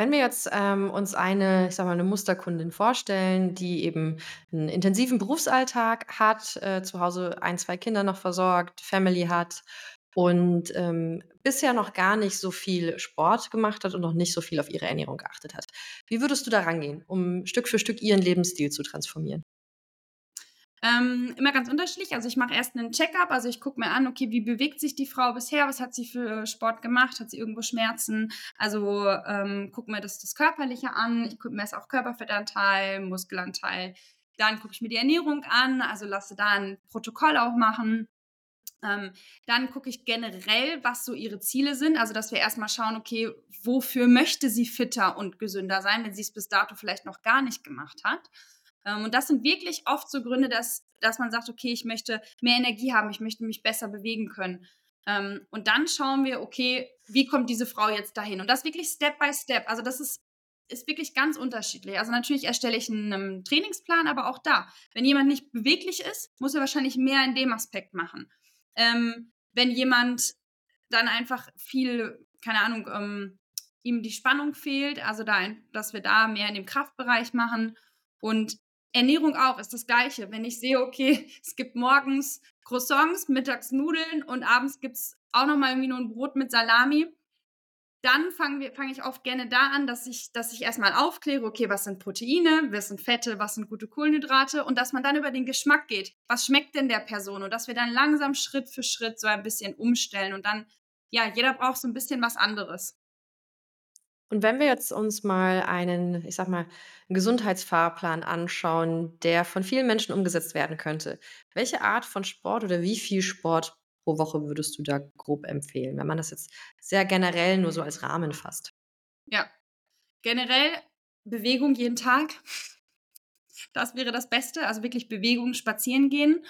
Wenn wir jetzt ähm, uns eine, ich sag mal, eine Musterkundin vorstellen, die eben einen intensiven Berufsalltag hat, äh, zu Hause ein, zwei Kinder noch versorgt, Family hat und ähm, bisher noch gar nicht so viel Sport gemacht hat und noch nicht so viel auf ihre Ernährung geachtet hat. Wie würdest du da rangehen, um Stück für Stück ihren Lebensstil zu transformieren? Ähm, immer ganz unterschiedlich. Also ich mache erst einen Check-up, also ich gucke mir an, okay, wie bewegt sich die Frau bisher, was hat sie für Sport gemacht, hat sie irgendwo Schmerzen, also ähm, gucke mir das, das Körperliche an, ich messe auch Körperfettanteil, Muskelanteil, dann gucke ich mir die Ernährung an, also lasse da ein Protokoll auch machen. Ähm, dann gucke ich generell, was so ihre Ziele sind, also dass wir erstmal schauen, okay, wofür möchte sie fitter und gesünder sein, wenn sie es bis dato vielleicht noch gar nicht gemacht hat. Und das sind wirklich oft so Gründe, dass, dass man sagt, okay, ich möchte mehr Energie haben, ich möchte mich besser bewegen können. Und dann schauen wir, okay, wie kommt diese Frau jetzt dahin? Und das wirklich Step by Step. Also das ist, ist wirklich ganz unterschiedlich. Also natürlich erstelle ich einen Trainingsplan, aber auch da. Wenn jemand nicht beweglich ist, muss er wahrscheinlich mehr in dem Aspekt machen. Wenn jemand dann einfach viel, keine Ahnung, ihm die Spannung fehlt, also da, dass wir da mehr in dem Kraftbereich machen. Und Ernährung auch ist das Gleiche. Wenn ich sehe, okay, es gibt morgens Croissants, mittags Nudeln und abends gibt es auch nochmal irgendwie nur ein Brot mit Salami, dann fange fang ich oft gerne da an, dass ich, dass ich erstmal aufkläre, okay, was sind Proteine, was sind Fette, was sind gute Kohlenhydrate und dass man dann über den Geschmack geht. Was schmeckt denn der Person? Und dass wir dann langsam Schritt für Schritt so ein bisschen umstellen und dann, ja, jeder braucht so ein bisschen was anderes. Und wenn wir jetzt uns mal einen, ich sag mal, einen Gesundheitsfahrplan anschauen, der von vielen Menschen umgesetzt werden könnte, welche Art von Sport oder wie viel Sport pro Woche würdest du da grob empfehlen, wenn man das jetzt sehr generell nur so als Rahmen fasst? Ja, generell Bewegung jeden Tag, das wäre das Beste, also wirklich Bewegung, spazieren gehen.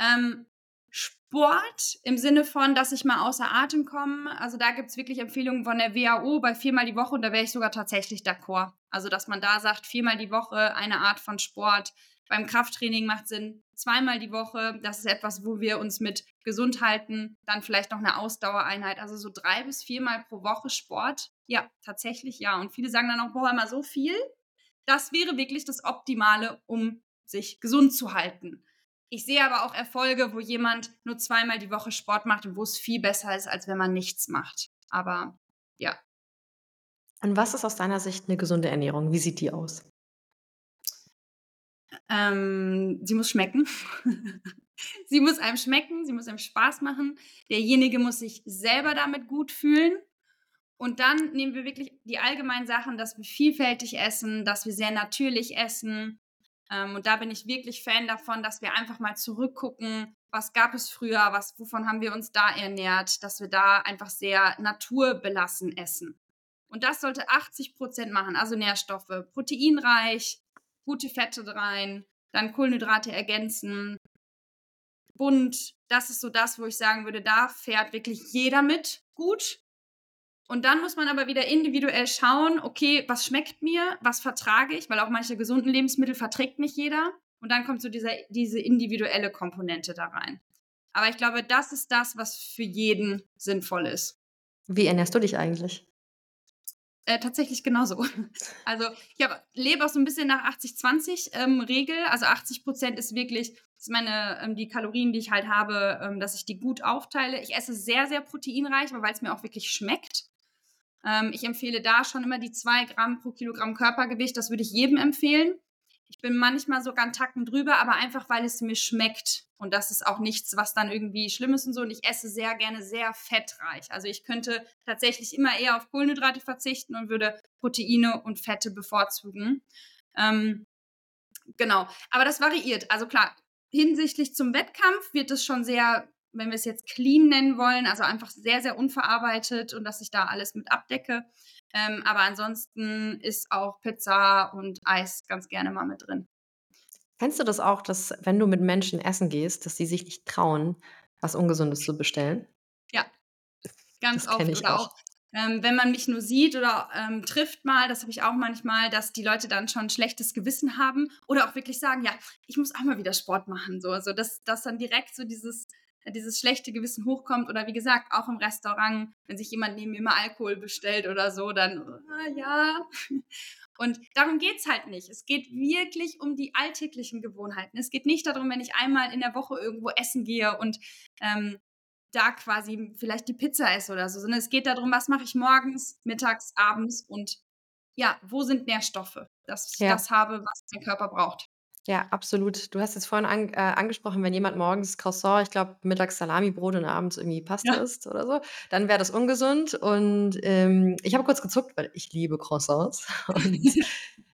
Ähm, Sport im Sinne von, dass ich mal außer Atem komme. Also da gibt es wirklich Empfehlungen von der W H O bei viermal die Woche und da wäre ich sogar tatsächlich d'accord. Also dass man da sagt, viermal die Woche eine Art von Sport, Beim Krafttraining macht Sinn, zweimal die Woche. Das ist etwas, wo wir uns mit gesund halten, dann vielleicht noch eine Ausdauereinheit. Also so drei bis viermal pro Woche Sport. Ja, tatsächlich ja. Und viele sagen dann auch, boah, immer so viel. Das wäre wirklich das Optimale, um sich gesund zu halten. Ich sehe aber auch Erfolge, wo jemand nur zweimal die Woche Sport macht und wo es viel besser ist, als wenn man nichts macht. Aber ja. Und was ist aus deiner Sicht eine gesunde Ernährung? Wie sieht die aus? Ähm, sie muss schmecken. Sie muss einem schmecken, sie muss einem Spaß machen. Derjenige muss sich selber damit gut fühlen. Und dann nehmen wir wirklich die allgemeinen Sachen, dass wir vielfältig essen, dass wir sehr natürlich essen. Ähm, und da bin ich wirklich Fan davon, dass wir einfach mal zurückgucken, was gab es früher, was, wovon haben wir uns da ernährt, dass wir da einfach sehr naturbelassen essen. Und das sollte achtzig Prozent machen, also Nährstoffe, proteinreich, gute Fette rein, dann Kohlenhydrate ergänzen. Bunt, das ist so das, wo ich sagen würde, da fährt wirklich jeder mit gut. Und dann muss man aber wieder individuell schauen, okay, was schmeckt mir, was vertrage ich, weil auch manche gesunden Lebensmittel verträgt nicht jeder. Und dann kommt so dieser, diese individuelle Komponente da rein. Aber ich glaube, das ist das, was für jeden sinnvoll ist. Wie ernährst du dich eigentlich? Äh, tatsächlich genauso. Also ich hab, lebe auch so ein bisschen nach achtzig zwanzig Regel. Ähm, also achtzig Prozent ist wirklich ist meine, ähm, die Kalorien, die ich halt habe, ähm, dass ich die gut aufteile. Ich esse sehr, sehr proteinreich, weil es mir auch wirklich schmeckt. Ähm, ich empfehle da schon immer die zwei Gramm pro Kilogramm Körpergewicht. Das würde ich jedem empfehlen. Ich bin manchmal sogar einen Tacken drüber, aber einfach, weil es mir schmeckt. Und das ist auch nichts, was dann irgendwie schlimm ist und so. Und ich esse sehr gerne sehr fettreich. Also ich könnte tatsächlich immer eher auf Kohlenhydrate verzichten und würde Proteine und Fette bevorzugen. Ähm, genau, aber das variiert. Also klar, hinsichtlich zum Wettkampf wird es schon sehr, wenn wir es jetzt clean nennen wollen, also einfach sehr, sehr unverarbeitet und dass ich da alles mit abdecke. Ähm, aber ansonsten ist auch Pizza und Eis ganz gerne mal mit drin. Kennst du das auch, dass wenn du mit Menschen essen gehst, dass sie sich nicht trauen, was Ungesundes zu bestellen? Ja, ganz oft. Oder auch, ähm, wenn man mich nur sieht oder ähm, trifft mal, das habe ich auch manchmal, dass die Leute dann schon ein schlechtes Gewissen haben oder auch wirklich sagen, ja, ich muss auch mal wieder Sport machen. So, also dass, dass dann direkt so dieses... dieses schlechte Gewissen hochkommt oder wie gesagt, auch im Restaurant, wenn sich jemand neben mir immer Alkohol bestellt oder so, dann, oh, ja. Und darum geht es halt nicht. Es geht wirklich um die alltäglichen Gewohnheiten. Es geht nicht darum, wenn ich einmal in der Woche irgendwo essen gehe und ähm, da quasi vielleicht die Pizza esse oder so, sondern es geht darum, was mache ich morgens, mittags, abends und ja, wo sind Nährstoffe, dass ich ja. das habe, was mein Körper braucht. Ja, absolut. Du hast jetzt vorhin an, äh, angesprochen, wenn jemand morgens Croissant, ich glaube mittags Salamibrot und abends irgendwie Pasta ja. isst oder so, dann wäre das ungesund. Und ähm, ich habe kurz gezuckt, weil ich liebe Croissants. Und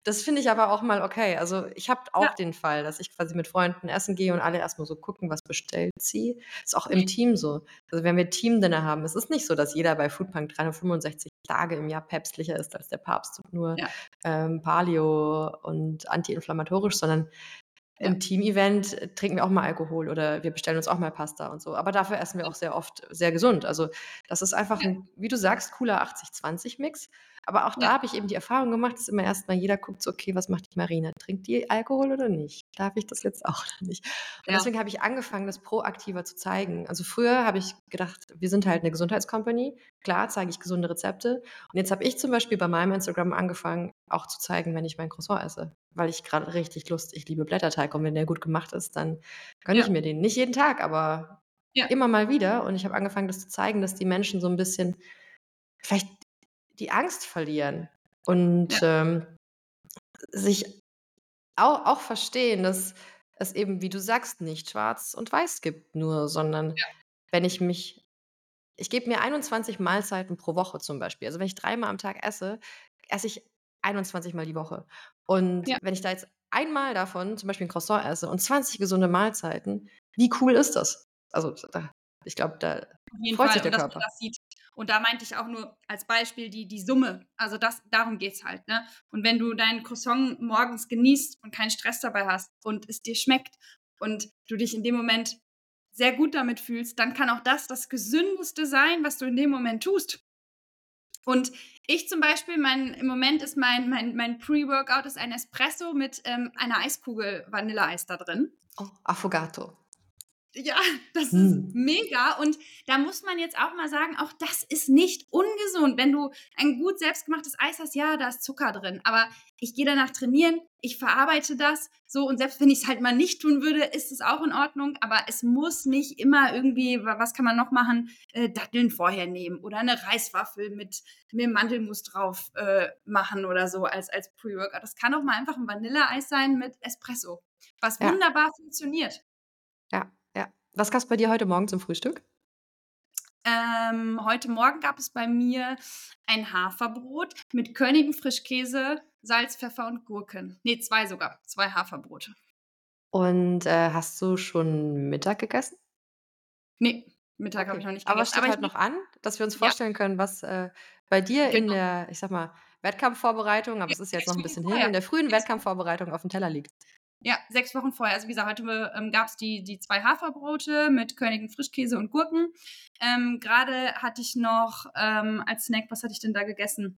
das finde ich aber auch mal okay. Also ich habe auch ja. den Fall, dass ich quasi mit Freunden essen gehe und alle erstmal so gucken, was bestellt sie. Ist auch im Team so. Also wenn wir Teamdinner haben, es ist nicht so, dass jeder bei Foodpunk dreihundertfünfundsechzig Tage im Jahr päpstlicher ist als der Papst und nur ja. ähm, Paleo und antiinflammatorisch, sondern ja. im Team-Event trinken wir auch mal Alkohol oder wir bestellen uns auch mal Pasta und so. Aber dafür essen wir auch sehr oft sehr gesund. Also das ist einfach ja. ein, wie du sagst, cooler achtzig zwanzig Mix. Aber auch ja. da habe ich eben die Erfahrung gemacht, dass immer erstmal jeder guckt so, okay, was macht die Marina? Trinkt die Alkohol oder nicht? Darf ich das jetzt auch oder nicht? Und ja. deswegen habe ich angefangen, das proaktiver zu zeigen. Also früher habe ich gedacht, wir sind halt eine Gesundheitscompany. Klar zeige ich gesunde Rezepte. Und jetzt habe ich zum Beispiel bei meinem Instagram angefangen, auch zu zeigen, wenn ich mein Croissant esse. Weil ich gerade richtig Lust, ich liebe Blätterteig. Und wenn der gut gemacht ist, dann gönne ja. ich mir den. Nicht jeden Tag, aber ja. immer mal wieder. Und ich habe angefangen, das zu zeigen, dass die Menschen so ein bisschen vielleicht die Angst verlieren und ja. ähm, sich auch, auch verstehen, dass es eben, wie du sagst, nicht schwarz und weiß gibt nur, sondern ja. wenn ich mich, ich gebe mir einundzwanzig Mahlzeiten pro Woche zum Beispiel. Also wenn ich dreimal am Tag esse, esse ich einundzwanzig Mal die Woche. Und ja. wenn ich da jetzt einmal davon zum Beispiel ein Croissant esse und zwanzig gesunde Mahlzeiten, wie cool ist das? Also da, ich glaube, da freut sich der Körper. Und da meinte ich auch nur als Beispiel die, die Summe. Also das, darum geht's halt, ne? Und wenn du deinen Croissant morgens genießt und keinen Stress dabei hast und es dir schmeckt und du dich in dem Moment sehr gut damit fühlst, dann kann auch das das Gesündeste sein, was du in dem Moment tust. Und Ich zum Beispiel, mein, im Moment ist mein, mein, mein Pre-Workout ist ein Espresso mit ähm, einer Eiskugel Vanilleeis da drin. Oh, Affogato. Ja, das hm. ist mega. Und da muss man jetzt auch mal sagen, auch das ist nicht ungesund. Wenn du ein gut selbstgemachtes Eis hast, ja, da ist Zucker drin. Aber ich gehe danach trainieren, ich verarbeite das so. Und selbst wenn ich es halt mal nicht tun würde, ist es auch in Ordnung. Aber es muss nicht immer irgendwie, was kann man noch machen, äh, Datteln vorher nehmen oder eine Reiswaffel mit, mit Mandelmus drauf äh, machen oder so als, als Pre-Workout. Das kann auch mal einfach ein Vanilleeis sein mit Espresso, was ja. wunderbar funktioniert. Ja. Was gab es bei dir heute Morgen zum Frühstück? Ähm, heute Morgen gab es bei mir ein Haferbrot mit körnigem Frischkäse, Salz, Pfeffer und Gurken. Nee, zwei sogar. Zwei Haferbrote. Und äh, hast du schon Mittag gegessen? Nee, Mittag okay. habe ich noch nicht gegessen. Aber steht Aber heute noch an, dass wir uns vorstellen ja. können, was äh, bei dir genau. in der, ich sag mal, Wettkampfvorbereitung, aber ja, es ist jetzt noch ein bisschen vorher. hin, in der frühen ja. Wettkampfvorbereitung auf dem Teller liegt. Ja, sechs Wochen vorher. Also wie gesagt, heute ähm, gab es die, die zwei Haferbrote mit körnigem Frischkäse und Gurken. Ähm, Gerade hatte ich noch ähm, als Snack, was hatte ich denn da gegessen?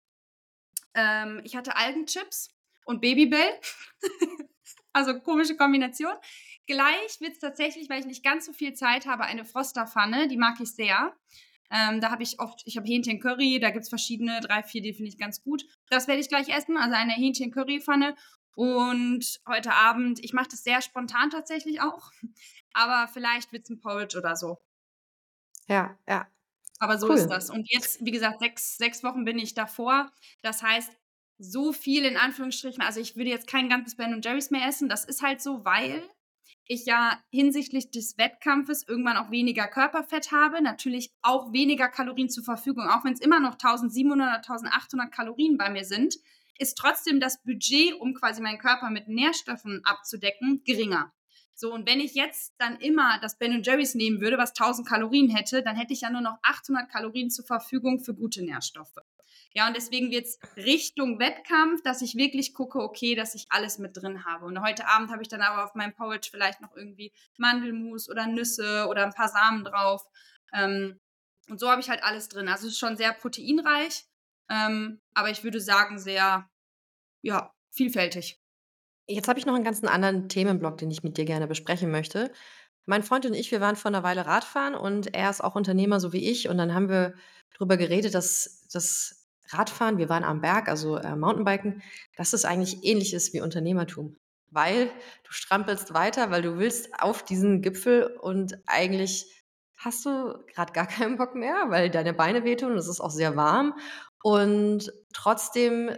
Ähm, ich hatte Algenchips und Babybell. Also komische Kombination. Gleich wird es tatsächlich, weil ich nicht ganz so viel Zeit habe, eine Frosterpfanne. Die mag ich sehr. Ähm, da habe ich oft, ich habe Hähnchen-Curry, da gibt es verschiedene, drei, vier, die finde ich ganz gut. Das werde ich gleich essen, also eine Hähnchen-Curry-Pfanne. Und heute Abend, ich mache das sehr spontan tatsächlich auch, aber vielleicht wird es ein Porridge oder so. Ja, ja. Aber so cool. ist das. Und jetzt, wie gesagt, sechs, sechs Wochen bin ich davor. Das heißt, so viel in Anführungsstrichen, also ich würde jetzt kein ganzes Ben and Jerry's mehr essen. Das ist halt so, weil ich ja hinsichtlich des Wettkampfes irgendwann auch weniger Körperfett habe, natürlich auch weniger Kalorien zur Verfügung, auch wenn es immer noch eintausendsiebenhundert, eintausendachthundert Kalorien bei mir sind. Ist trotzdem das Budget, um quasi meinen Körper mit Nährstoffen abzudecken, geringer. So, und wenn ich jetzt dann immer das Ben and Jerry's nehmen würde, was tausend Kalorien hätte, dann hätte ich ja nur noch achthundert Kalorien zur Verfügung für gute Nährstoffe. Ja, und deswegen wird es Richtung Wettkampf, dass ich wirklich gucke, okay, dass ich alles mit drin habe. Und heute Abend habe ich dann aber auf meinem Porridge vielleicht noch irgendwie Mandelmus oder Nüsse oder ein paar Samen drauf. Ähm, und so habe ich halt alles drin. Also es ist schon sehr proteinreich. Ähm, aber ich würde sagen, sehr ja, vielfältig. Jetzt habe ich noch einen ganzen anderen Themenblock, den ich mit dir gerne besprechen möchte. Mein Freund und ich, wir waren vor einer Weile Radfahren und er ist auch Unternehmer, so wie ich. Und dann haben wir darüber geredet, dass das Radfahren, wir waren am Berg, also äh, Mountainbiken, dass es eigentlich ähnlich ist wie Unternehmertum. Weil du strampelst weiter, weil du willst auf diesen Gipfel und eigentlich hast du gerade gar keinen Bock mehr, weil deine Beine wehtun und es ist auch sehr warm. Und trotzdem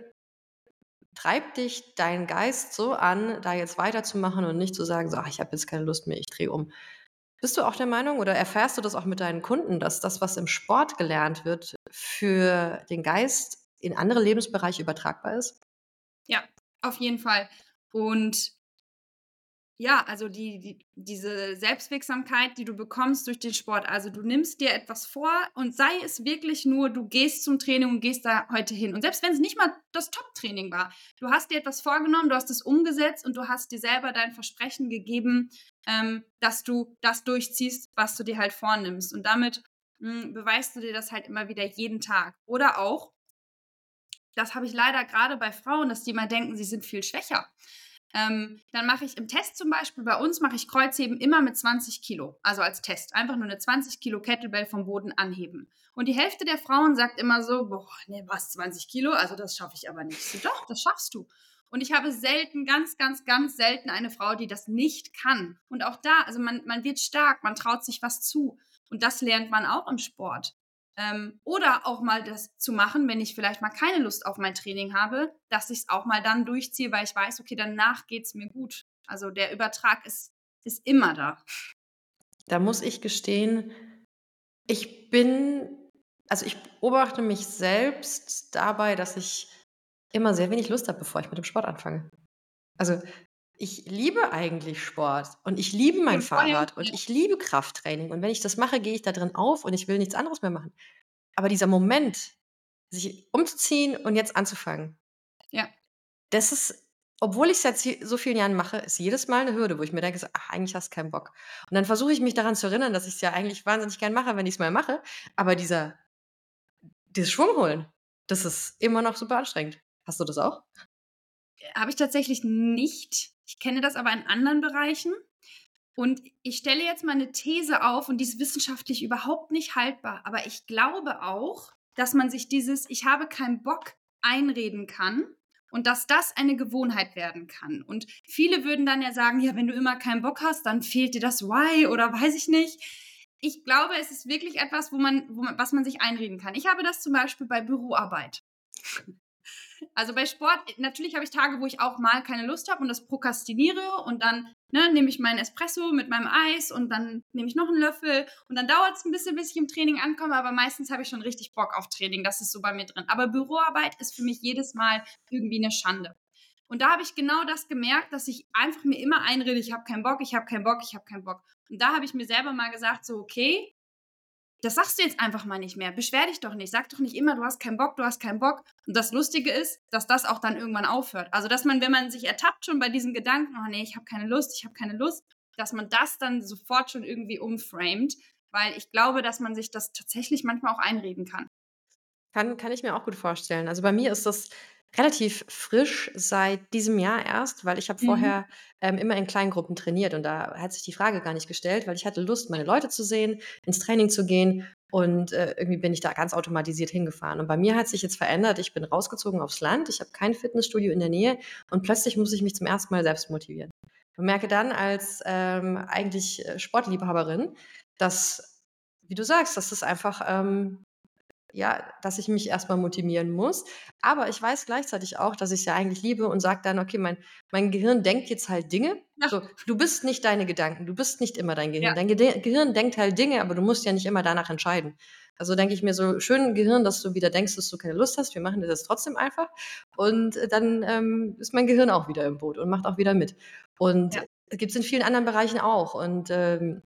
treibt dich dein Geist so an, da jetzt weiterzumachen und nicht zu sagen, so, ach, ich habe jetzt keine Lust mehr, ich drehe um. Bist du auch der Meinung oder erfährst du das auch mit deinen Kunden, dass das, was im Sport gelernt wird, für den Geist in andere Lebensbereiche übertragbar ist? Ja, auf jeden Fall. Und ja, also die, die, diese Selbstwirksamkeit, die du bekommst durch den Sport. Also du nimmst dir etwas vor und sei es wirklich nur, du gehst zum Training und gehst da heute hin. Und selbst wenn es nicht mal das Top-Training war, du hast dir etwas vorgenommen, du hast es umgesetzt und du hast dir selber dein Versprechen gegeben, ähm, dass du das durchziehst, was du dir halt vornimmst. Und damit mh, beweist du dir das halt immer wieder jeden Tag. Oder auch, das habe ich leider gerade bei Frauen, dass die immer denken, sie sind viel schwächer. Ähm, dann mache ich im Test zum Beispiel, bei uns mache ich Kreuzheben immer mit zwanzig Kilo, also als Test. Einfach nur eine zwanzig Kilo Kettlebell vom Boden anheben. Und die Hälfte der Frauen sagt immer so, boah, ne, was, zwanzig Kilo? Also das schaffe ich aber nicht. So, doch, das schaffst du. Und ich habe selten, ganz, ganz, ganz selten eine Frau, die das nicht kann. Und auch da, also man, man wird stark, man traut sich was zu. Und das lernt man auch im Sport. Ähm, oder auch mal das zu machen, wenn ich vielleicht mal keine Lust auf mein Training habe, dass ich es auch mal dann durchziehe, weil ich weiß, okay, danach geht es mir gut. Also der Übertrag ist, ist immer da. Da muss ich gestehen, ich bin, also ich beobachte mich selbst dabei, dass ich immer sehr wenig Lust habe, bevor ich mit dem Sport anfange. Also ich liebe eigentlich Sport und ich liebe mein Fahrrad und ich liebe Krafttraining. Und wenn ich das mache, gehe ich da drin auf und ich will nichts anderes mehr machen. Aber dieser Moment, sich umzuziehen und jetzt anzufangen, ja, das ist, obwohl ich es seit so vielen Jahren mache, ist jedes Mal eine Hürde, wo ich mir denke, ach, eigentlich hast du keinen Bock. Und dann versuche ich mich daran zu erinnern, dass ich es ja eigentlich wahnsinnig gern mache, wenn ich es mal mache. Aber dieser, dieses Schwung holen, Das ist immer noch super anstrengend. Hast du das auch? Habe ich tatsächlich nicht. Ich kenne das aber in anderen Bereichen. Und ich stelle jetzt mal eine These auf, und die ist wissenschaftlich überhaupt nicht haltbar. Aber ich glaube auch, dass man sich dieses "Ich habe keinen Bock" einreden kann und dass das eine Gewohnheit werden kann. Und viele würden dann ja sagen, ja, wenn du immer keinen Bock hast, dann fehlt dir das Why oder weiß ich nicht. Ich glaube, es ist wirklich etwas, wo man, wo man, was man sich einreden kann. Ich habe das zum Beispiel bei Büroarbeit. Also bei Sport, natürlich habe ich Tage, wo ich auch mal keine Lust habe und das prokrastiniere und dann ne, nehme ich meinen Espresso mit meinem Eis und dann nehme ich noch einen Löffel und dann dauert es ein bisschen, bis ich im Training ankomme, aber meistens habe ich schon richtig Bock auf Training, das ist so bei mir drin. Aber Büroarbeit ist für mich jedes Mal irgendwie eine Schande. Und da habe ich genau das gemerkt, dass ich einfach mir immer einrede, ich habe keinen Bock, ich habe keinen Bock, ich habe keinen Bock. Und da habe ich mir selber mal gesagt, so okay, das sagst du jetzt einfach mal nicht mehr. Beschwer dich doch nicht. Sag doch nicht immer, du hast keinen Bock, du hast keinen Bock. Und das Lustige ist, dass das auch dann irgendwann aufhört. Also, dass man, wenn man sich ertappt schon bei diesem Gedanken, oh nee, ich habe keine Lust, ich habe keine Lust, dass man das dann sofort schon irgendwie umframet, weil ich glaube, dass man sich das tatsächlich manchmal auch einreden kann. Kann, kann ich mir auch gut vorstellen. Also bei mir ist das relativ frisch seit diesem Jahr erst, weil ich habe mhm. vorher ähm, immer in Kleingruppen trainiert und da hat sich die Frage gar nicht gestellt, weil ich hatte Lust, meine Leute zu sehen, ins Training zu gehen und äh, irgendwie bin ich da ganz automatisiert hingefahren. Und bei mir hat sich jetzt verändert, ich bin rausgezogen aufs Land, ich habe kein Fitnessstudio in der Nähe und plötzlich muss ich mich zum ersten Mal selbst motivieren. Und merke dann als ähm, eigentlich Sportliebhaberin, dass, wie du sagst, dass das einfach... Ähm, ja, dass ich mich erstmal motivieren muss, aber ich weiß gleichzeitig auch, dass ich es ja eigentlich liebe und sage dann, okay, mein, mein Gehirn denkt jetzt halt Dinge, so, du bist nicht deine Gedanken, du bist nicht immer dein Gehirn, ja. Dein Ge- Gehirn denkt halt Dinge, aber du musst ja nicht immer danach entscheiden. Also denke ich mir so, schön Gehirn, dass du wieder denkst, dass du keine Lust hast, wir machen das jetzt trotzdem einfach und dann ähm, ist mein Gehirn auch wieder im Boot und macht auch wieder mit. Und ja. Gibt es in vielen anderen Bereichen auch und ähm,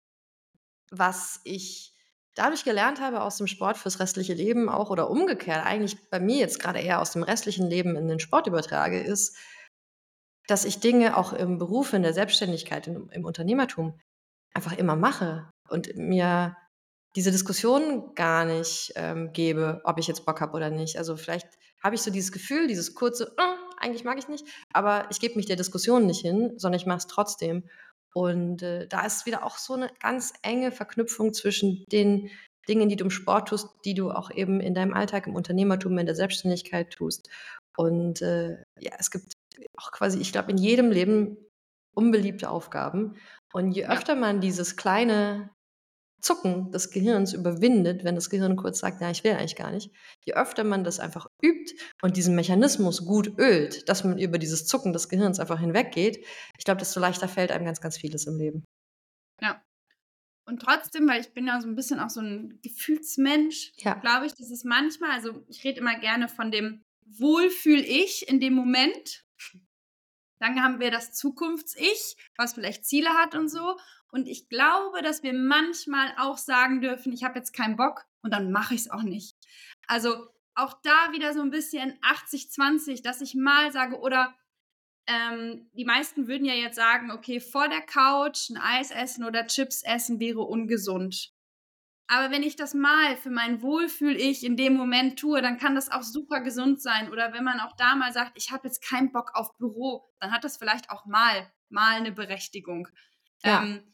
was ich dadurch gelernt habe aus dem Sport fürs restliche Leben auch oder umgekehrt, eigentlich bei mir jetzt gerade eher aus dem restlichen Leben in den Sport übertrage, ist, dass ich Dinge auch im Beruf, in der Selbstständigkeit, im, im Unternehmertum einfach immer mache und mir diese Diskussion gar nicht ähm, gebe, ob ich jetzt Bock habe oder nicht. Also vielleicht habe ich so dieses Gefühl, dieses kurze, äh, eigentlich mag ich nicht, aber ich gebe mich der Diskussion nicht hin, sondern ich mache es trotzdem. Und äh, da ist wieder auch so eine ganz enge Verknüpfung zwischen den Dingen, die du im Sport tust, die du auch eben in deinem Alltag, im Unternehmertum, in der Selbstständigkeit tust. Und äh, ja, es gibt auch quasi, ich glaube, in jedem Leben unbeliebte Aufgaben. Und je öfter man dieses kleine Zucken des Gehirns überwindet, wenn das Gehirn kurz sagt, ja, ich will eigentlich gar nicht, je öfter man das einfach übt und diesen Mechanismus gut ölt, dass man über dieses Zucken des Gehirns einfach hinweggeht, ich glaube, desto leichter fällt einem ganz, ganz vieles im Leben. Ja. Und trotzdem, weil ich bin ja so ein bisschen auch so ein Gefühlsmensch, ja. glaube ich, dass es manchmal, also ich rede immer gerne von dem Wohlfühl-Ich in dem Moment. Dann haben wir das Zukunfts-Ich, was vielleicht Ziele hat und so. Und ich glaube, dass wir manchmal auch sagen dürfen, ich habe jetzt keinen Bock und dann mache ich es auch nicht. Also auch da wieder so ein bisschen achtzig zwanzig, dass ich mal sage, oder ähm, die meisten würden ja jetzt sagen, okay, vor der Couch ein Eis essen oder Chips essen wäre ungesund. Aber wenn ich das mal für mein Wohlfühl-Ich in dem Moment tue, dann kann das auch super gesund sein. Oder wenn man auch da mal sagt, ich habe jetzt keinen Bock auf Büro, dann hat das vielleicht auch mal, mal eine Berechtigung. Ja. Ähm,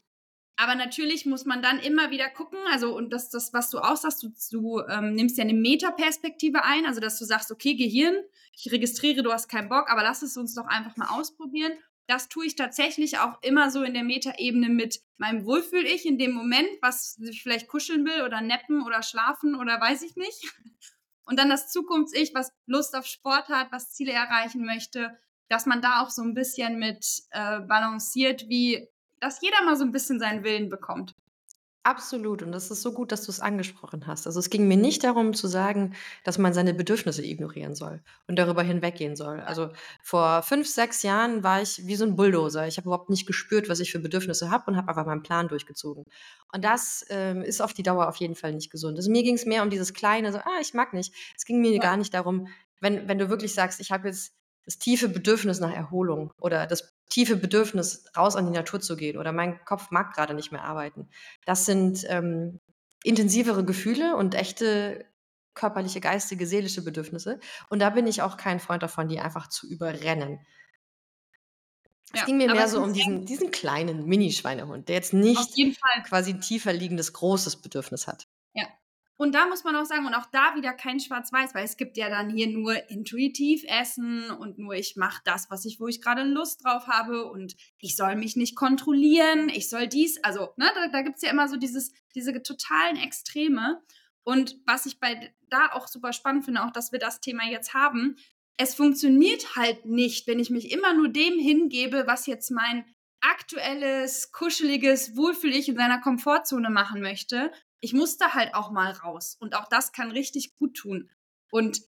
aber natürlich muss man dann immer wieder gucken, also und das, das was du auch sagst, du, du ähm, nimmst ja eine Metaperspektive ein, also dass du sagst, okay, Gehirn, ich registriere, du hast keinen Bock, aber lass es uns doch einfach mal ausprobieren. Das tue ich tatsächlich auch immer so in der Metaebene mit meinem Wohlfühl-Ich in dem Moment, was ich vielleicht kuscheln will oder nappen oder schlafen oder weiß ich nicht. Und dann das Zukunfts-Ich, was Lust auf Sport hat, was Ziele erreichen möchte, dass man da auch so ein bisschen mit äh, balanciert, wie dass jeder mal so ein bisschen seinen Willen bekommt. Absolut. Und das ist so gut, dass du es angesprochen hast. Also es ging mir nicht darum zu sagen, dass man seine Bedürfnisse ignorieren soll und darüber hinweggehen soll. Also vor fünf, sechs Jahren war ich wie so ein Bulldozer. Ich habe überhaupt nicht gespürt, was ich für Bedürfnisse habe und habe einfach meinen Plan durchgezogen. Und das ähm, ist auf die Dauer auf jeden Fall nicht gesund. Also mir ging es mehr um dieses kleine, so, ah, ich mag nicht. Es ging mir ja. gar nicht darum, wenn, wenn du wirklich sagst, ich habe jetzt das tiefe Bedürfnis nach Erholung oder das tiefe Bedürfnis, raus an die Natur zu gehen oder mein Kopf mag gerade nicht mehr arbeiten. Das sind ähm, intensivere Gefühle und echte körperliche, geistige, seelische Bedürfnisse. Und da bin ich auch kein Freund davon, die einfach zu überrennen. Es ja, ging mir mehr so um diesen, diesen kleinen Mini-Schweinehund, der jetzt nicht quasi tiefer liegendes, großes Bedürfnis hat. Ja, und da muss man auch sagen, und auch da wieder kein Schwarz-Weiß, weil es gibt ja dann hier nur intuitiv Essen und nur ich mache das, was ich, wo ich gerade Lust drauf habe und ich soll mich nicht kontrollieren, ich soll dies, also ne, da, da gibt es ja immer so dieses, diese totalen Extreme. Und was ich bei da auch super spannend finde, auch dass wir das Thema jetzt haben, es funktioniert halt nicht, wenn ich mich immer nur dem hingebe, was jetzt mein aktuelles, kuscheliges Wohlfühl ich in seiner Komfortzone machen möchte. Ich muss da halt auch mal raus. Und auch das kann richtig gut tun. Und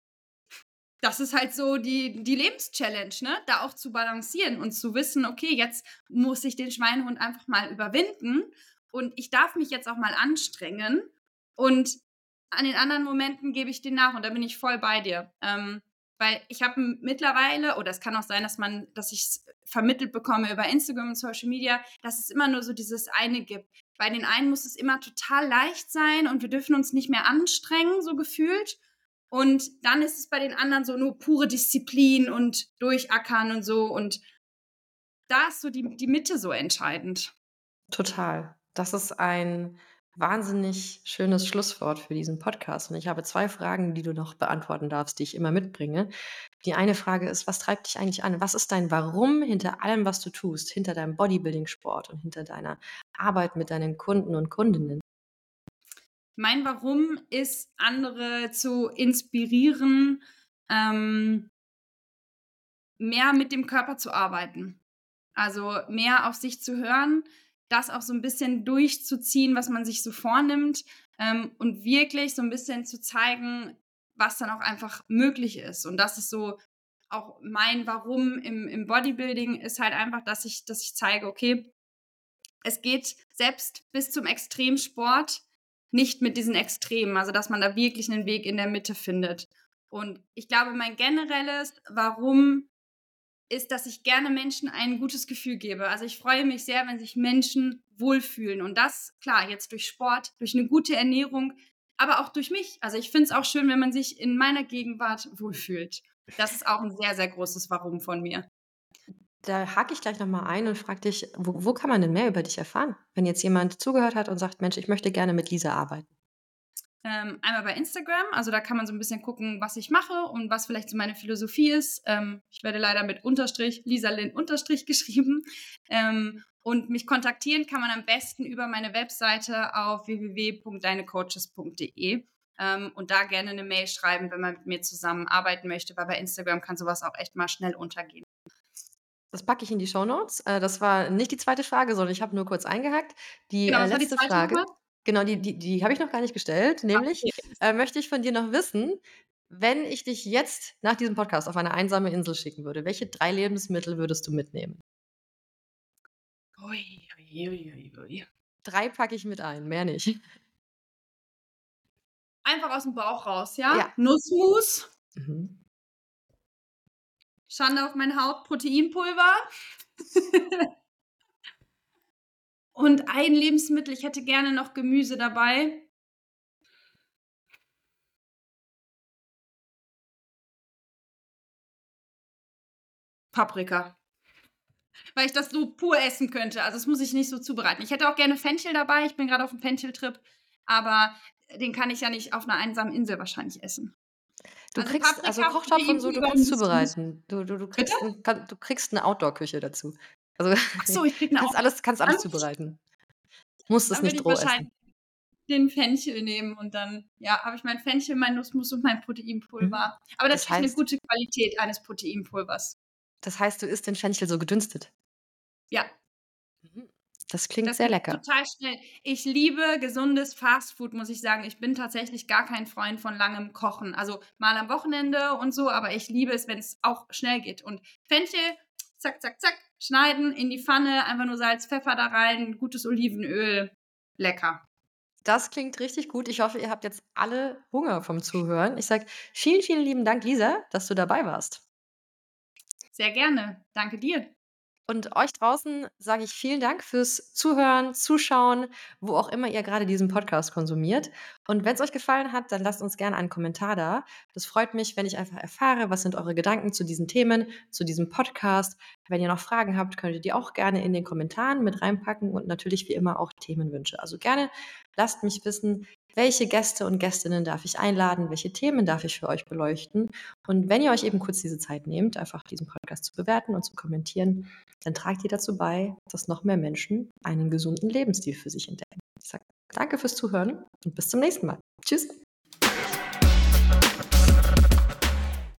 das ist halt so die, die Lebenschallenge, ne? Da auch zu balancieren und zu wissen, okay, jetzt muss ich den Schweinehund einfach mal überwinden und ich darf mich jetzt auch mal anstrengen und an den anderen Momenten gebe ich den nach und da bin ich voll bei dir. Ähm, Weil ich habe mittlerweile, oder es kann auch sein, dass man, dass ich es vermittelt bekomme über Instagram und Social Media, dass es immer nur so dieses eine gibt. Bei den einen muss es immer total leicht sein und wir dürfen uns nicht mehr anstrengen, so gefühlt. Und dann ist es bei den anderen so nur pure Disziplin und durchackern und so. Und da ist so die, die Mitte so entscheidend. Total. Das ist ein wahnsinnig schönes Schlusswort für diesen Podcast. Und ich habe zwei Fragen, die du noch beantworten darfst, die ich immer mitbringe. Die eine Frage ist, was treibt dich eigentlich an? Was ist dein Warum hinter allem, was du tust, hinter deinem Bodybuilding-Sport und hinter deiner Arbeit mit deinen Kunden und Kundinnen? Mein Warum ist, andere zu inspirieren, ähm, mehr mit dem Körper zu arbeiten. Also mehr auf sich zu hören, das auch so ein bisschen durchzuziehen, was man sich so vornimmt, ähm, und wirklich so ein bisschen zu zeigen, was dann auch einfach möglich ist. Und das ist so auch mein Warum im, im Bodybuilding, ist halt einfach, dass ich, dass ich zeige, okay, es geht selbst bis zum Extremsport nicht mit diesen Extremen, also dass man da wirklich einen Weg in der Mitte findet. Und ich glaube, mein generelles Warum ist, dass ich gerne Menschen ein gutes Gefühl gebe. Also ich freue mich sehr, wenn sich Menschen wohlfühlen. Und das, klar, jetzt durch Sport, durch eine gute Ernährung, aber auch durch mich. Also ich finde es auch schön, wenn man sich in meiner Gegenwart wohlfühlt. Das ist auch ein sehr, sehr großes Warum von mir. Da hake ich gleich nochmal ein und frage dich, wo, wo kann man denn mehr über dich erfahren? Wenn jetzt jemand zugehört hat und sagt, Mensch, ich möchte gerne mit Lisa arbeiten. Ähm, einmal bei Instagram, also da kann man so ein bisschen gucken, was ich mache und was vielleicht so meine Philosophie ist. Ähm, ich werde leider mit Unterstrich, Lisa Linn Unterstrich geschrieben. Ähm, und mich kontaktieren kann man am besten über meine Webseite auf w w w punkt deine coaches punkt d e ähm, und da gerne eine Mail schreiben, wenn man mit mir zusammenarbeiten möchte, weil bei Instagram kann sowas auch echt mal schnell untergehen. Das packe ich in die Shownotes. Äh, das war nicht die zweite Frage, sondern ich habe nur kurz eingehakt. Die genau, das äh, letzte war die zweite Frage. Frage. Genau, die, die, die habe ich noch gar nicht gestellt, nämlich äh, möchte ich von dir noch wissen, wenn ich dich jetzt nach diesem Podcast auf eine einsame Insel schicken würde, welche drei Lebensmittel würdest du mitnehmen? Ui, ui, ui, ui. Drei packe ich mit ein, mehr nicht. Einfach aus dem Bauch raus, ja? Ja. Nussmus, mhm. Schande auf meine Haut, Proteinpulver. Und ein Lebensmittel, ich hätte gerne noch Gemüse dabei. Paprika. Weil ich das so pur essen könnte. Also das muss ich nicht so zubereiten. Ich hätte auch gerne Fenchel dabei. Ich bin gerade auf einem Fencheltrip. Aber den kann ich ja nicht auf einer einsamen Insel wahrscheinlich essen. Du also kriegst, Paprika, also Kochtopf und so, du kannst zubereiten. Du, du, du, kriegst ein, kann, du kriegst eine Outdoor-Küche dazu. Also, ach so, ich krieg eine kannst, alles, kannst alles zubereiten. Musst es nicht roh essen. Dann würde ich wahrscheinlich den Fenchel nehmen und dann, ja, habe ich mein Fenchel, mein Nussmus und mein Proteinpulver. Mhm. Aber das, das heißt, ist eine gute Qualität eines Proteinpulvers. Das heißt, du isst den Fenchel so gedünstet? Ja. Das klingt das sehr lecker. Total schnell. Ich liebe gesundes Fastfood, muss ich sagen. Ich bin tatsächlich gar kein Freund von langem Kochen. Also mal am Wochenende und so, aber ich liebe es, wenn es auch schnell geht. Und Fenchel, zack, zack, zack, schneiden, in die Pfanne, einfach nur Salz, Pfeffer da rein, gutes Olivenöl, lecker. Das klingt richtig gut. Ich hoffe, ihr habt jetzt alle Hunger vom Zuhören. Ich sage vielen, vielen lieben Dank, Lisa, dass du dabei warst. Sehr gerne. Danke dir. Und euch draußen sage ich vielen Dank fürs Zuhören, Zuschauen, wo auch immer ihr gerade diesen Podcast konsumiert. Und wenn es euch gefallen hat, dann lasst uns gerne einen Kommentar da. Das freut mich, wenn ich einfach erfahre, was sind eure Gedanken zu diesen Themen, zu diesem Podcast. Wenn ihr noch Fragen habt, könnt ihr die auch gerne in den Kommentaren mit reinpacken und natürlich wie immer auch Themenwünsche. Also gerne lasst mich wissen, welche Gäste und Gästinnen darf ich einladen, welche Themen darf ich für euch beleuchten. Und wenn ihr euch eben kurz diese Zeit nehmt, einfach diesen Podcast zu bewerten und zu kommentieren, dann tragt ihr dazu bei, dass noch mehr Menschen einen gesunden Lebensstil für sich entdecken. Ich sage danke fürs Zuhören und bis zum nächsten Mal. Tschüss!